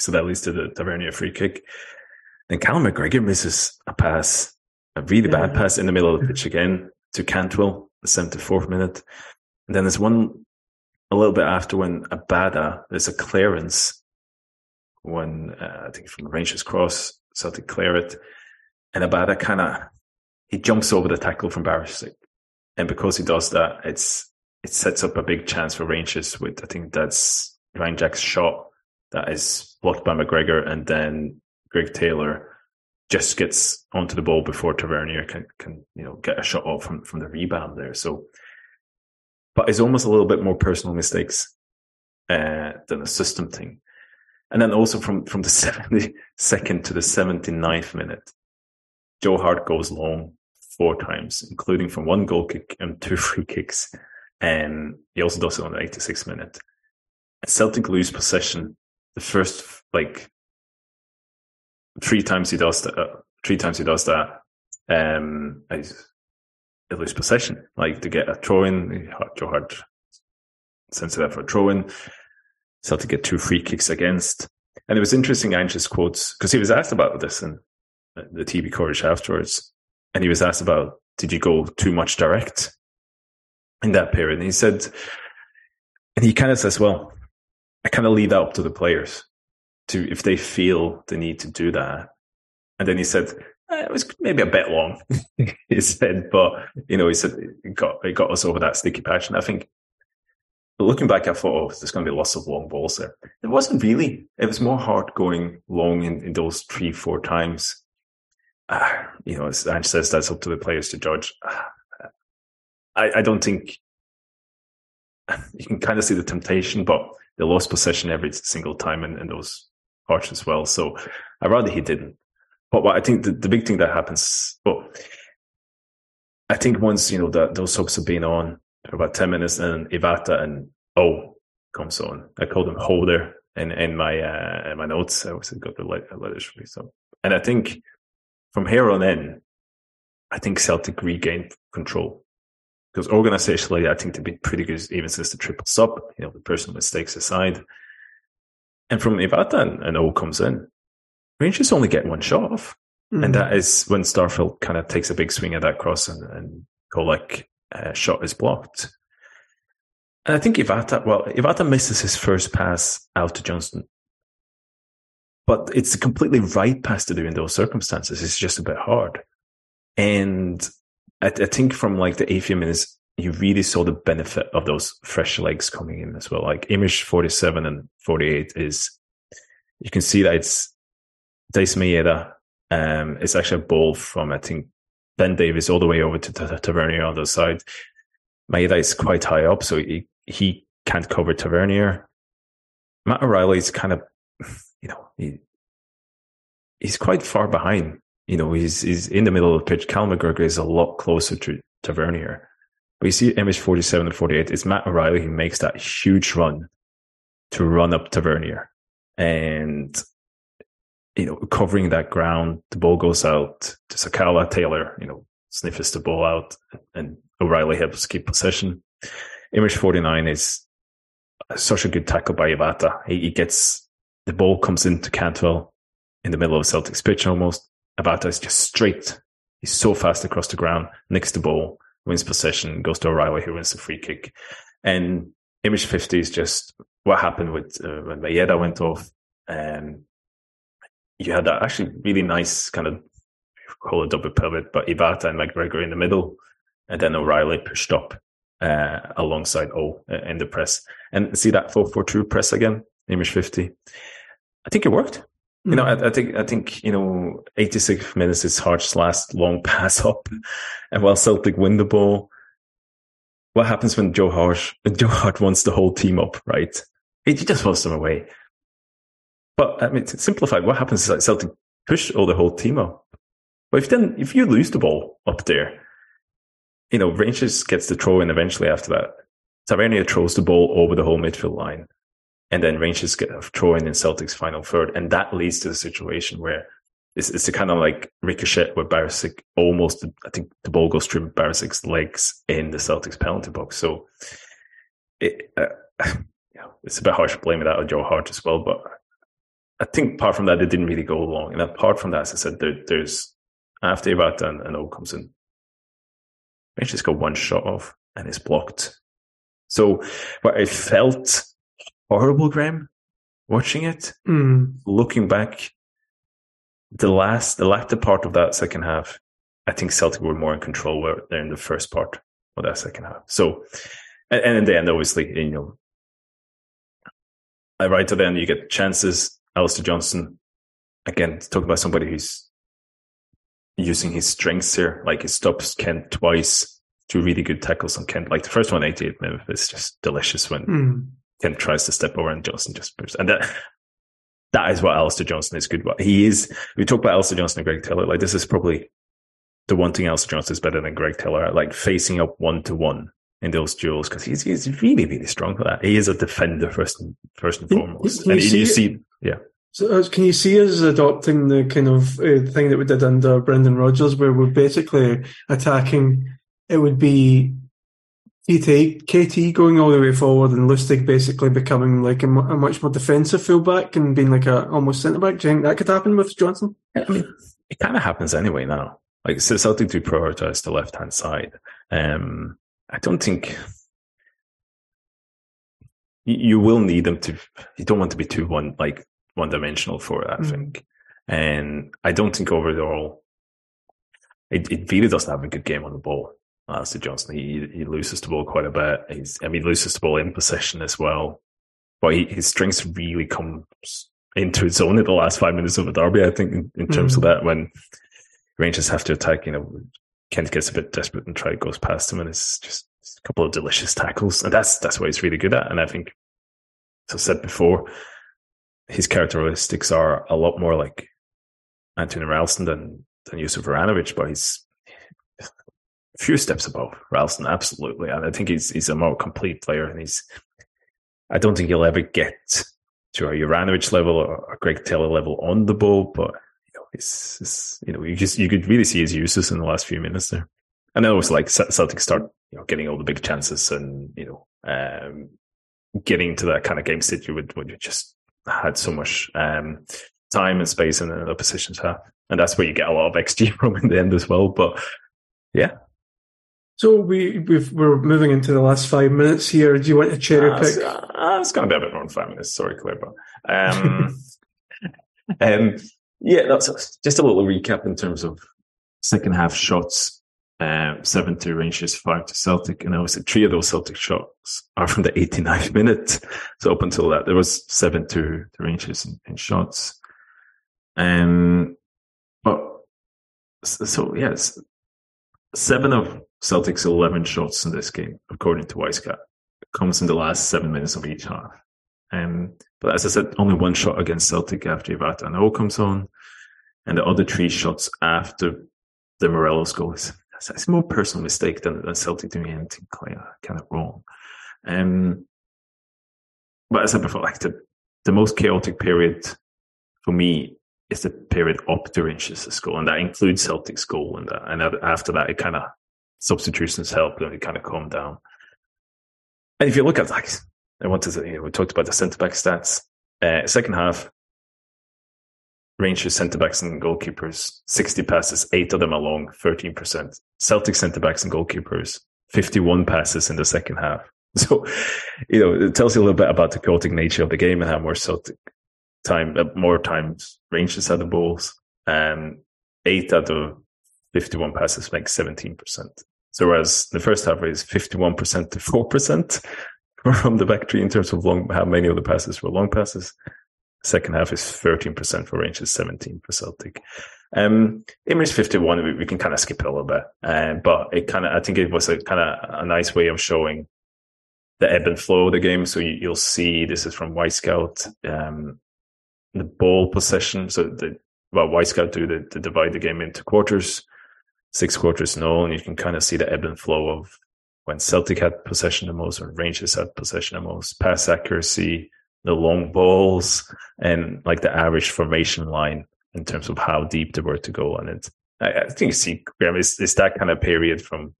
So that leads to the Tavernier free kick. Then Callum McGregor misses a pass, a really yeah. bad pass in the middle of the pitch again to Cantwell, the seventy-fourth minute. And then there's one a little bit after when Abada, there's a clearance when uh, I think from Rangers cross, so to clear it. And Abada kind of, he jumps over the tackle from Barišić. And because he does that, it's it sets up a big chance for Rangers with, I think that's Ryan Jack's shot that is blocked by McGregor. And then Greg Taylor just gets onto the ball before Tavernier can, can you know, get a shot off from, from the rebound there. So, but it's almost a little bit more personal mistakes uh, than a system thing. And then also from, from the seventy-second to the seventy-ninth minute, Joe Hart goes long four times, including from one goal kick and two free kicks. And he also does it on the eighty-sixth minute. And Celtic lose possession the first, like, three times he does that. Uh, three times he does that. Um, they lose possession. Like, to get a throw-in, Joe Hart sends it out for a throw-in. Celtic get two free kicks against. And it was interesting, Ange's quotes, because he was asked about this, and the T V coverage afterwards, and he was asked about, did you go too much direct in that period? And he said, and he kind of says, well, I kind of leave that up to the players to, if they feel the need to do that. And then he said, eh, it was maybe a bit long, he said, but, you know, he said, it got, it got us over that sticky patch. And I think looking back, I thought, oh, there's going to be lots of long balls there. It wasn't really. It was more hard going long in, in those three, four times. Uh, you know, as Ange says, that's up to the players to judge. Uh, I, I don't think you can kind of see the temptation, but they lost possession every single time in, in those parts as well. So I'd rather he didn't. But what I think the, the big thing that happens, well, I think once, you know, that those subs have been on for about ten minutes and Ivata and O comes on. I called him Holder in, in my uh, in my notes. I always got the letters for me. So, and I think from here on in, I think Celtic regained control. Because organisationally, I think they've been pretty good even since the triple sub, you know, the personal mistakes aside. And from Ivata and, and O comes in, Rangers only get one shot off. Mm-hmm. And that is when Starfelt kind of takes a big swing at that cross and, and Kolak uh, shot is blocked. And I think Ivata, well, Ivata misses his first pass out to Johnston. But it's a completely right pass to do in those circumstances. It's just a bit hard. And I, I think from like the eightieth minutes, you really saw the benefit of those fresh legs coming in as well. Like image forty-seven and forty-eight is, you can see that it's Dice Maeda. Um, it's actually a ball from, I think, Ben Davies all the way over to Tavernier on the side. Maeda is quite high up, so he, he can't cover Tavernier. Matt O'Riley is kind of... You know, he he's quite far behind. You know, he's he's in the middle of the pitch. Callum McGregor is a lot closer to Tavernier. We see image forty-seven and forty-eight. It's Matt O'Riley who makes that huge run to run up Tavernier, and you know, covering that ground, the ball goes out to Sakala. Taylor, you know, sniffers the ball out, and O'Riley helps keep possession. Image forty-nine is such a good tackle by Abada. He, he gets the ball, comes into Cantwell in the middle of Celtic's pitch almost. Abada is just straight. He's so fast across the ground, nicks the ball, wins possession, goes to O'Riley, who wins the free kick. And Image fifty is just what happened with uh, when Maeda went off. Um, you had that actually really nice kind of call it double pivot, but Ibata and McGregor in the middle, and then O'Riley pushed up uh, alongside O in the press. And see that four four two press again, Image fifty. I think it worked. Mm-hmm. You know, I, I think I think you know, eighty-six minutes is Hart's last long pass up, and while Celtic win the ball. What happens when Joe Hart, Joe Hart wants the whole team up, right? He just wants them away. But, I mean, simplified, what happens is that Celtic push all the whole team up. But if then, if you lose the ball up there, you know, Rangers gets the throw in eventually after that. Tavernier throws the ball over the whole midfield line. And then Rangers get a throw in in Celtic's final third. And that leads to the situation where it's, it's a kind of like ricochet where Barišić almost, I think the ball goes through Barisić's legs in the Celtics penalty box. So it, uh, it's a bit harsh blaming that on Joe Hart as well. But I think apart from that, it didn't really go along. And apart from that, as I said, there, there's after Ibata and, and O comes in, Rangers got one shot off and it's blocked. So but it felt horrible, Graeme, watching it, mm. looking back. The last, the latter part of that second half, I think Celtic were more in control there in the first part of that second half. So, and, and in the end, obviously, you know, right to the end, you get chances. Alistair Johnston, again, talking about somebody who's using his strengths here. Like, he stops Kent twice, two really good tackles on Kent. Like, the first one, eighty-eight minutes, it's just delicious when mm. Kent tries to step over and Johnston just pushes. And that... That is what Alistair Johnston is good at. He is, we talk about Alistair Johnston and Greg Taylor, like this is probably the one thing Alistair Johnston is better than Greg Taylor, like facing up one-to-one in those duels, because he's, he's really, really strong for that. He is a defender first and, first and foremost. Can, can and you, see, you see, yeah. So can you see us adopting the kind of uh, thing that we did under Brendan Rodgers, where we're basically attacking, it would be K T going all the way forward and Lustig basically becoming like a, a much more defensive fullback and being like a almost centre-back. Do you think that could happen with Johnson? I mean, it kind of happens anyway now. Like, so Celtic do prioritise the left-hand side. Um, I don't think... You, you will need them to... You don't want to be too one, like, one-dimensional for it, I mm-hmm. think. And I don't think overall... It, it really doesn't have a good game on the ball. Alistair Johnston, he, he loses the ball quite a bit. He's, I mean, he loses the ball in possession as well. But he, his strengths really come into its own in the last five minutes of a derby, I think, in, in terms mm-hmm. of that, when Rangers have to attack, you know, Kent gets a bit desperate and try goes past him, and it's just a couple of delicious tackles. And that's that's what he's really good at. And I think, as I said before, his characteristics are a lot more like Antoine Ralston than, than Yusuf Aranovic, but he's a few steps above Ralston, absolutely. And I think he's he's a more complete player, and he's I don't think he'll ever get to a Juranovic level or a Greg Taylor level on the ball, but you know, it's, it's you know, you just you could really see his uses in the last few minutes there. And then it was like Celtic start, you know, getting all the big chances and, you know, um, getting into that kind of game state you would when you just had so much um, time and space in the opposition's half. And that's where you get a lot of X G from in the end as well. But yeah. So we, we've, we're moving into the last five minutes here. Do you want to cherry uh, pick? Uh, it's going to be a bit more than five minutes. Sorry, Claire. But, um, um, yeah, that's just a little recap in terms of second half shots. Um, seven two Rangers, five to Celtic. And obviously three of those Celtic shots are from the eighty-ninth minute. So up until that, there was seven two to Rangers in, in shots. Um, but so, so yes, seven of Celtic's eleven shots in this game, according to Wyscout, comes in the last seven minutes of each half. Um, but as I said, only one shot against Celtic after Ivata and O comes on, and the other three shots after the Morelos goal is a more personal mistake than, than Celtic doing anything kind of wrong. Um, but as I said before, like the, the most chaotic period for me is the period up to Rangers' goal, and that includes Celtic's goal, and that, and after that it kind of substitutions helped and it kind of calmed down. And if you look at that, I wanted to, you know, we talked about the centre back stats. Uh, second half, Rangers centre backs and goalkeepers, sixty passes, eight of them are long, thirteen percent. Celtic centre backs and goalkeepers, fifty-one passes in the second half. So, you know, it tells you a little bit about the chaotic nature of the game and how more Celtic time, more times Rangers had the balls. And eight out of fifty-one passes make seventeen percent. So whereas the first half is fifty-one percent to four percent from the back three in terms of long, how many of the passes were long passes. Second half is thirteen percent for Rangers, seventeen percent for Celtic. Um, Imr's fifty-one, we, we can kind of skip it a little bit. Um, but it kind of, I think it was a kind of a nice way of showing the ebb and flow of the game. So you, you'll see, this is from Wyscout, um, the ball possession. So the, well, Wyscout do the, the divide the game into quarters, six quarters and all, and you can kind of see the ebb and flow of when Celtic had possession the most, when Rangers had possession the most, pass accuracy, the long balls, and like the average formation line in terms of how deep they were to go. And it, I, I think you see, Graeme, it's, it's that kind of period from,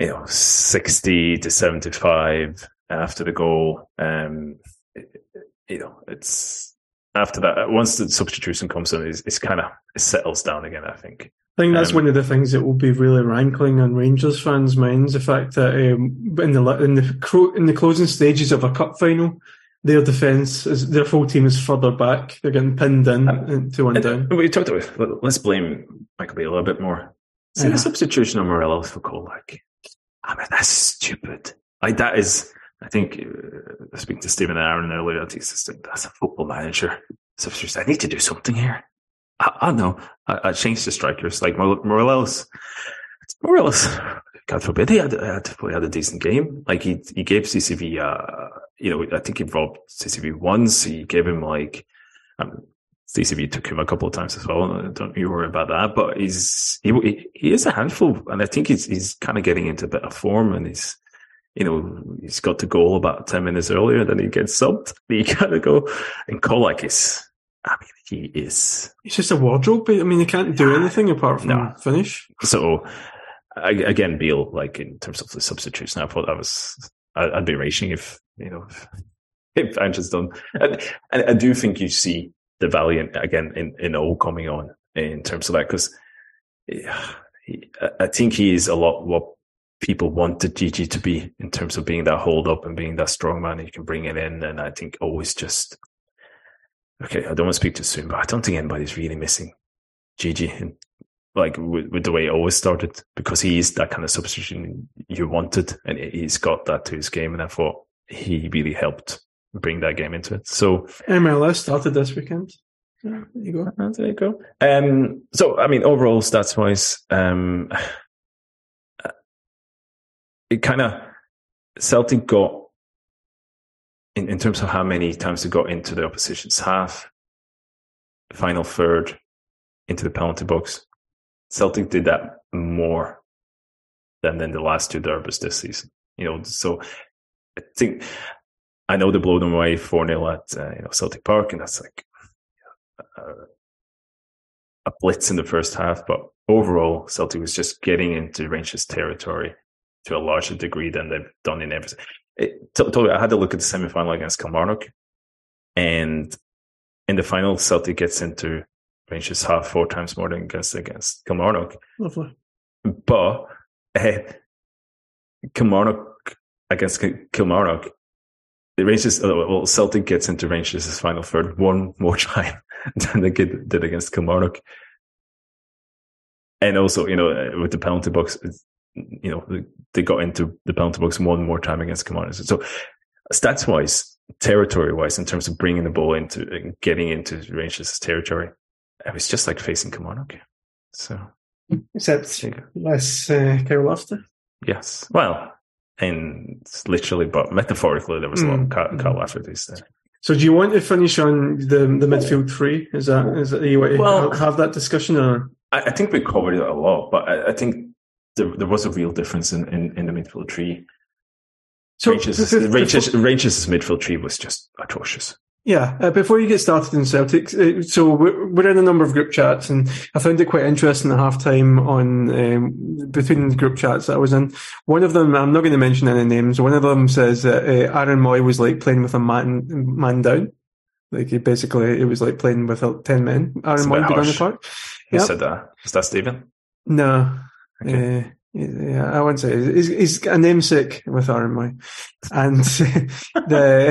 you know, sixty to seventy-five after the goal. Um, it, you know, it's after that, once the substitution comes in, it's, it's kind of, it settles down again, I think. I think that's um, one of the things that will be really rankling on Rangers fans' minds, the fact that um, in the in the in the closing stages of a cup final, their defence, is their full team is further back. They're getting pinned in um, to one and, down. And we talked about, let's blame Michael Beale a little bit more. See yeah. the substitution of Morelos for Cole, like, I mean, that's stupid. Like, that is, I think, uh, speaking to Stephen and Aaron earlier, I think that's a football manager substitution. I need to do something here. I, I don't know. I, I changed the strikers. Like, Morelos, Morelos, God forbid, he had, had, he had a decent game. Like, he he gave C C V, uh, you know, I think he robbed C C V once. He gave him, like, um, C C V took him a couple of times as well. Don't you worry about that. But he's he he is a handful, and I think he's he's kind of getting into a bit of form. And he's, you know, he's got the goal about ten minutes earlier, and then he gets subbed. He kind of go and call like his. I mean, he is. He's just a wardrobe. I mean, he can't do anything apart from no. finish. So again, Beale, like in terms of the substitutes, now I thought I was, I'd be raging if you know if I just done. And, and I do think you see the value in, again in in all coming on in terms of that, because I think he is a lot what people wanted Gigi to be in terms of being that hold up and being that strong man. You can bring it in, and I think always just. Okay, I don't want to speak too soon, but I don't think anybody's really missing Gigi, like with, with the way it always started, because he is that kind of substitution you wanted, and he's got that to his game, and I thought he really helped bring that game into it. So M L S started this weekend. Yeah, there you go. There you go. Um, so, I mean, overall stats-wise, um, it kind of, Celtic got, In, in terms of how many times they got into the opposition's half, final third, into the penalty box, Celtic did that more than in the last two derbies this season. You know, so I think I know they blow them away four nil at uh, you know Celtic Park, and that's like a, a blitz in the first half. But overall, Celtic was just getting into Rangers' territory to a larger degree than they've done in everything. It, t- totally, I had to look at the semi-final against Kilmarnock, and in the final, Celtic gets into Rangers' half four times more than against against Kilmarnock. Lovely, but uh, Kilmarnock against K- Kilmarnock, the Rangers. Uh, well, Celtic gets into Rangers' final third one more time than they did, did against Kilmarnock, and also, you know, with the penalty box. It's, you know, they got into the penalty box one more time against Kamara. So stats-wise, territory-wise, in terms of bringing the ball into and getting into Rangers' territory, it was just like facing Kamara. So, except less uh, Carl Lofter. Yes. Well, and literally, but metaphorically, there was a lot of Carl mm-hmm. Lofter these days. So do you want to finish on the the midfield three? Is that, is that you want to well, have that discussion? Or I, I think we covered it a lot, but I, I think There, there was a real difference in, in, in the midfield tree. So Rangers, the, the, the, Rangers, the, Rangers' midfield tree was just atrocious. Yeah, uh, before you get started in Celtic, uh, so we're, we're in a number of group chats, and I found it quite interesting at halftime on um, between group chats that I was in. One of them, I'm not going to mention any names. One of them says that uh, Aaron Mooy was like playing with a man man down, like he basically it was like playing with ten men. Aaron Mooy down the park. Who yep. said that? Is that Stephen? No. Okay. Uh, Yeah, I wouldn't say he's, he's a namesake with Aaron Mooy, and the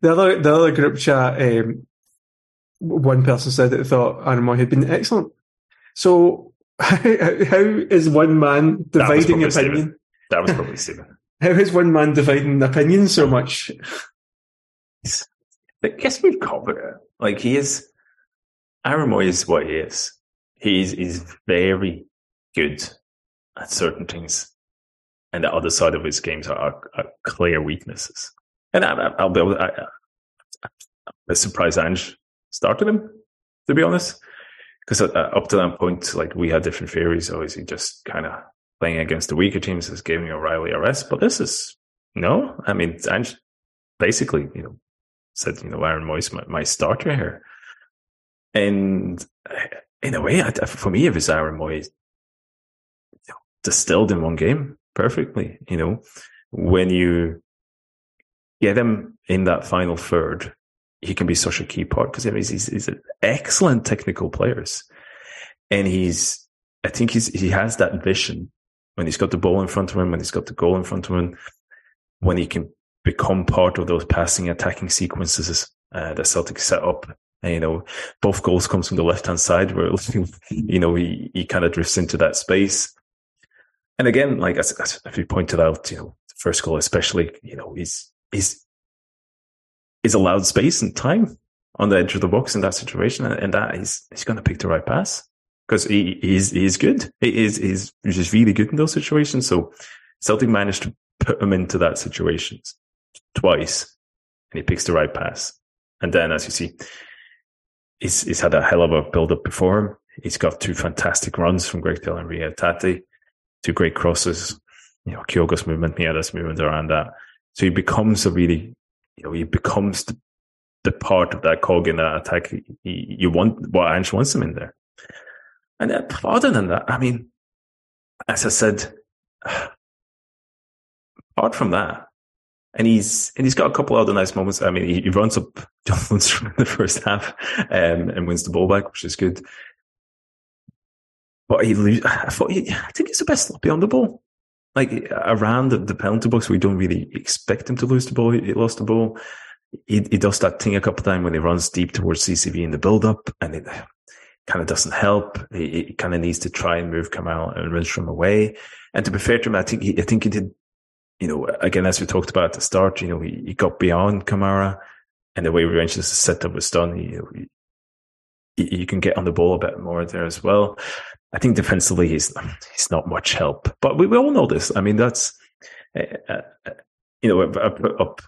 the other the other group chat, um, one person said that they thought Aaron Mooy had been excellent. So how, how is one man dividing that opinion? Stephen. That was probably Stephen. How is one man dividing opinion so much? I guess we've covered it. Like he is, Aaron Mooy is what he is. He's he's very good at certain things, and the other side of his games are, are, are clear weaknesses. And I, I, I'll be able to, I, I, I'm surprised Ange started him, to be honest, because uh, up to that point, like we had different theories. Obviously, just kind of playing against the weaker teams is giving O'Riley a rest. But this is no. I mean, Ange basically, you know, said, you know, Aaron Mooy's my, my starter here, and in a way, I, for me, if it's Aaron Mooy distilled in one game perfectly, you know, when you get him in that final third, he can be such a key part because I mean, he's he's an excellent technical players, and he's I think he's he has that vision when he's got the ball in front of him, when he's got the goal in front of him, when he can become part of those passing attacking sequences uh, that Celtic set up. And, you know, both goals comes from the left hand side where you know he he kind of drifts into that space. And again, like as, as if you pointed out, you know, the first goal especially, you know, he's he's is allowed space and time on the edge of the box in that situation, and, and that he's he's going to pick the right pass because he is he is good. He is he's just really good in those situations. So Celtic managed to put him into that situation twice, and he picks the right pass. And then, as you see, he's he's had a hell of a build up before him. He's got two fantastic runs from Greg Taylor and Reo Hatate. Two great crosses, you know, Kyogo's movement, Maeda's movement around that. So he becomes a really, you know, he becomes the, the part of that cog in that attack. He, he, you want what Ange wants him in there. And then, other than that, I mean, as I said, apart from that, and he's and he's got a couple other nice moments. I mean, he, he runs up John Lundstram in the first half um, and wins the ball back, which is good. But he, lose, I thought he, I think he's the best sloppy on the ball. Like around the, the penalty box, we don't really expect him to lose the ball. He, he lost the ball. He, he does that thing a couple of times when he runs deep towards C C V in the build-up, and it kind of doesn't help. He, he kind of needs to try and move Kamara and Lundstram away. And to be fair to him, I think he, I think he did. You know, again as we talked about at the start, you know, he, he got beyond Kamara, and the way Rangers set up was done. You know, he, you can get on the ball a bit more there as well. I think defensively he's he's not much help, but we, we all know this. I mean, that's uh, uh, you know I put up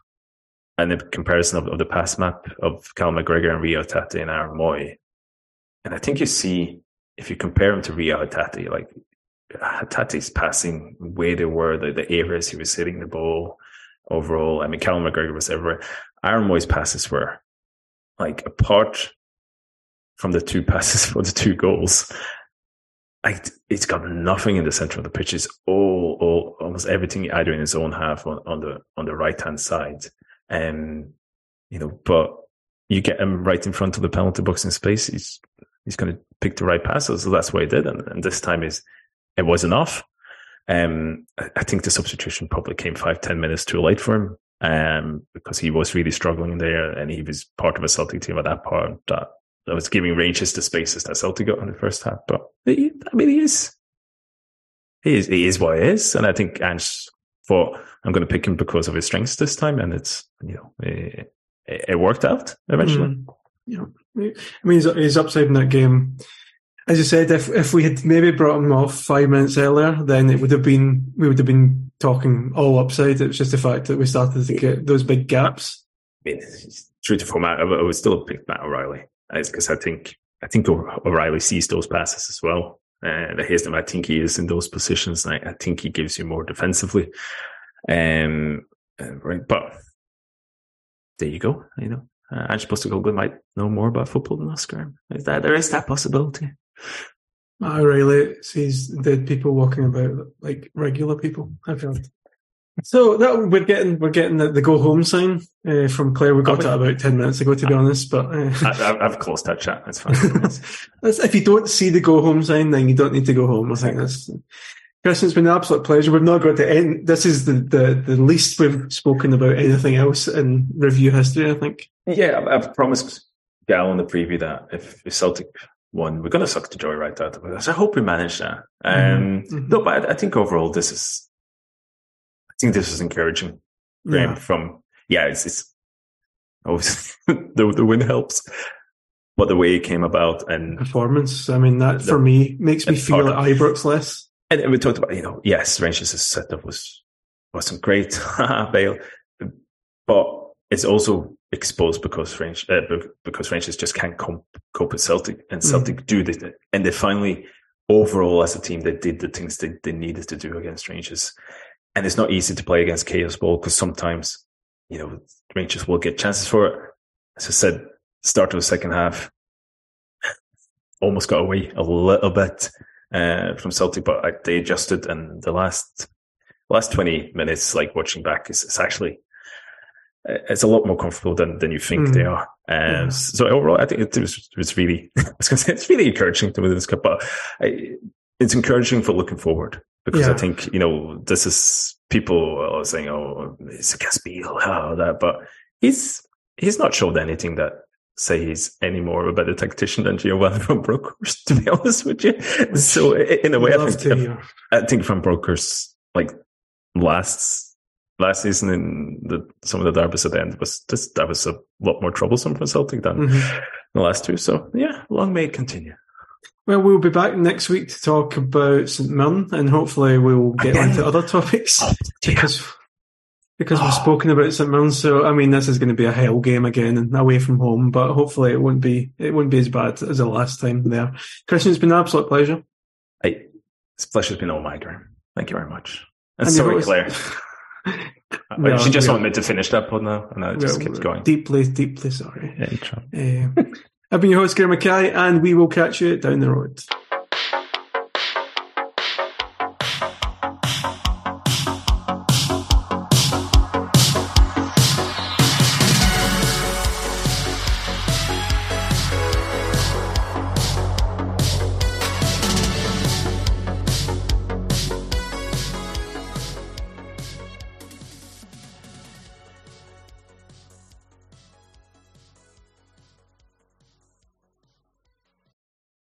a comparison of, of the pass map of Callum McGregor and Reo Hatate and Aaron Mooy, and I think you see if you compare him to Reo Hatate, like Hatate's passing where they were, the, the areas he was hitting the ball overall. I mean, Callum McGregor was everywhere. Aaron Mooy's passes were like apart from the two passes for the two goals. I, it's got nothing in the center of the pitch. It's all, all almost everything either in his own half on, on the on the right hand side, and um, you know. But you get him right in front of the penalty box in space. He's he's going to pick the right passes. So that's what he did, and, and this time is it was enough. Um, I, I think the substitution probably came five ten minutes too late for him, um, because he was really struggling there, and he was part of a Celtic team at that part that. I was giving Rangers the spaces that Celtic got in the first half, but he, I mean, he is, he is, he is what he is, and I think Ange thought I'm going to pick him because of his strengths this time, and it's you know it, it worked out eventually. Mm, yeah, I mean, he's, he's upside in that game. As you said, if if we had maybe brought him off five minutes earlier, then it would have been we would have been talking all upside. It was just the fact that we started to get those big gaps. I mean, true to form, I would still have picked Matt O'Riley. Because I think I think O'Riley sees those passes as well, and uh, hears them. I think he is in those positions, and I, I think he gives you more defensively. Um, uh, right, but there you go. You know, Uh, Ange Postecoglou might know more about football than us, Graham. Is that, there is that possibility. I really sees dead people walking about like regular people. I feel. So that we're getting we're getting the, the go home sign uh, from Claire. We got oh, to that about ten minutes ago, to be I, honest. But uh, I, I've closed that chat. That's fine. That's, if you don't see the go home sign, then you don't need to go home. I think that's. Chris, it's been an absolute pleasure. We've not got to end. This is the, the, the least we've spoken about anything else in review history, I think. Yeah, I've, I've promised Gal on the preview that if, if Celtic won, we're going to suck the joy right out of us. I hope we manage that. Um, mm-hmm. No, but I, I think overall this is, I think this is encouraging. Yeah. From yeah, it's, it's obviously the, the win helps. But the way it came about and performance, I mean, that the, for me makes me feel like Ibrox less. And we talked about, you know, yes, Rangers' setup was wasn't great, Bale, but it's also exposed because Rangers uh, because Rangers just can't cope, cope with Celtic, and Celtic mm. do this, and they finally, overall as a team, they did the things they, they needed to do against Rangers, and it's not easy to play against Chaos Ball because sometimes, you know, Rangers will get chances for it. As I said, start of the second half, almost got away a little bit. Uh, from Celtic, but I, they adjusted, and the last last twenty minutes, like watching back, it's, it's actually it's a lot more comfortable than, than you think mm. they are. Um, yeah. So overall, I think it was it was really I was gonna say it's really encouraging to win this cup, but I, it's encouraging for looking forward because yeah. I think, you know, this is people are saying, oh, it's against Beale, oh, that, but he's he's not showed anything that. Say he's any more of a better tactician than Giovanni Van Bronckhorst, to be honest with you. So in a way, I think, I think Van Bronckhorst, like last last season in the, some of the derbies at the end, was just, that was a lot more troublesome for Celtic than mm-hmm. the last two. So yeah, long may it continue. Well, we'll be back next week to talk about St Mirren, and hopefully we'll get Again. onto other topics oh, because. Because we've spoken about St Mirren, so I mean, this is going to be a hell game again, and away from home. But hopefully, it won't be it won't be as bad as the last time there. Christian, it's been an absolute pleasure. Hey, this pleasure's been all mine, Graham. Thank you very much. And, and sorry, Claire. No, she just wanted me to finish that pod now, and I just kept going. Deeply, deeply sorry. Yeah, you try. uh, I've been your host, Graeme McKay, and we will catch you down the road.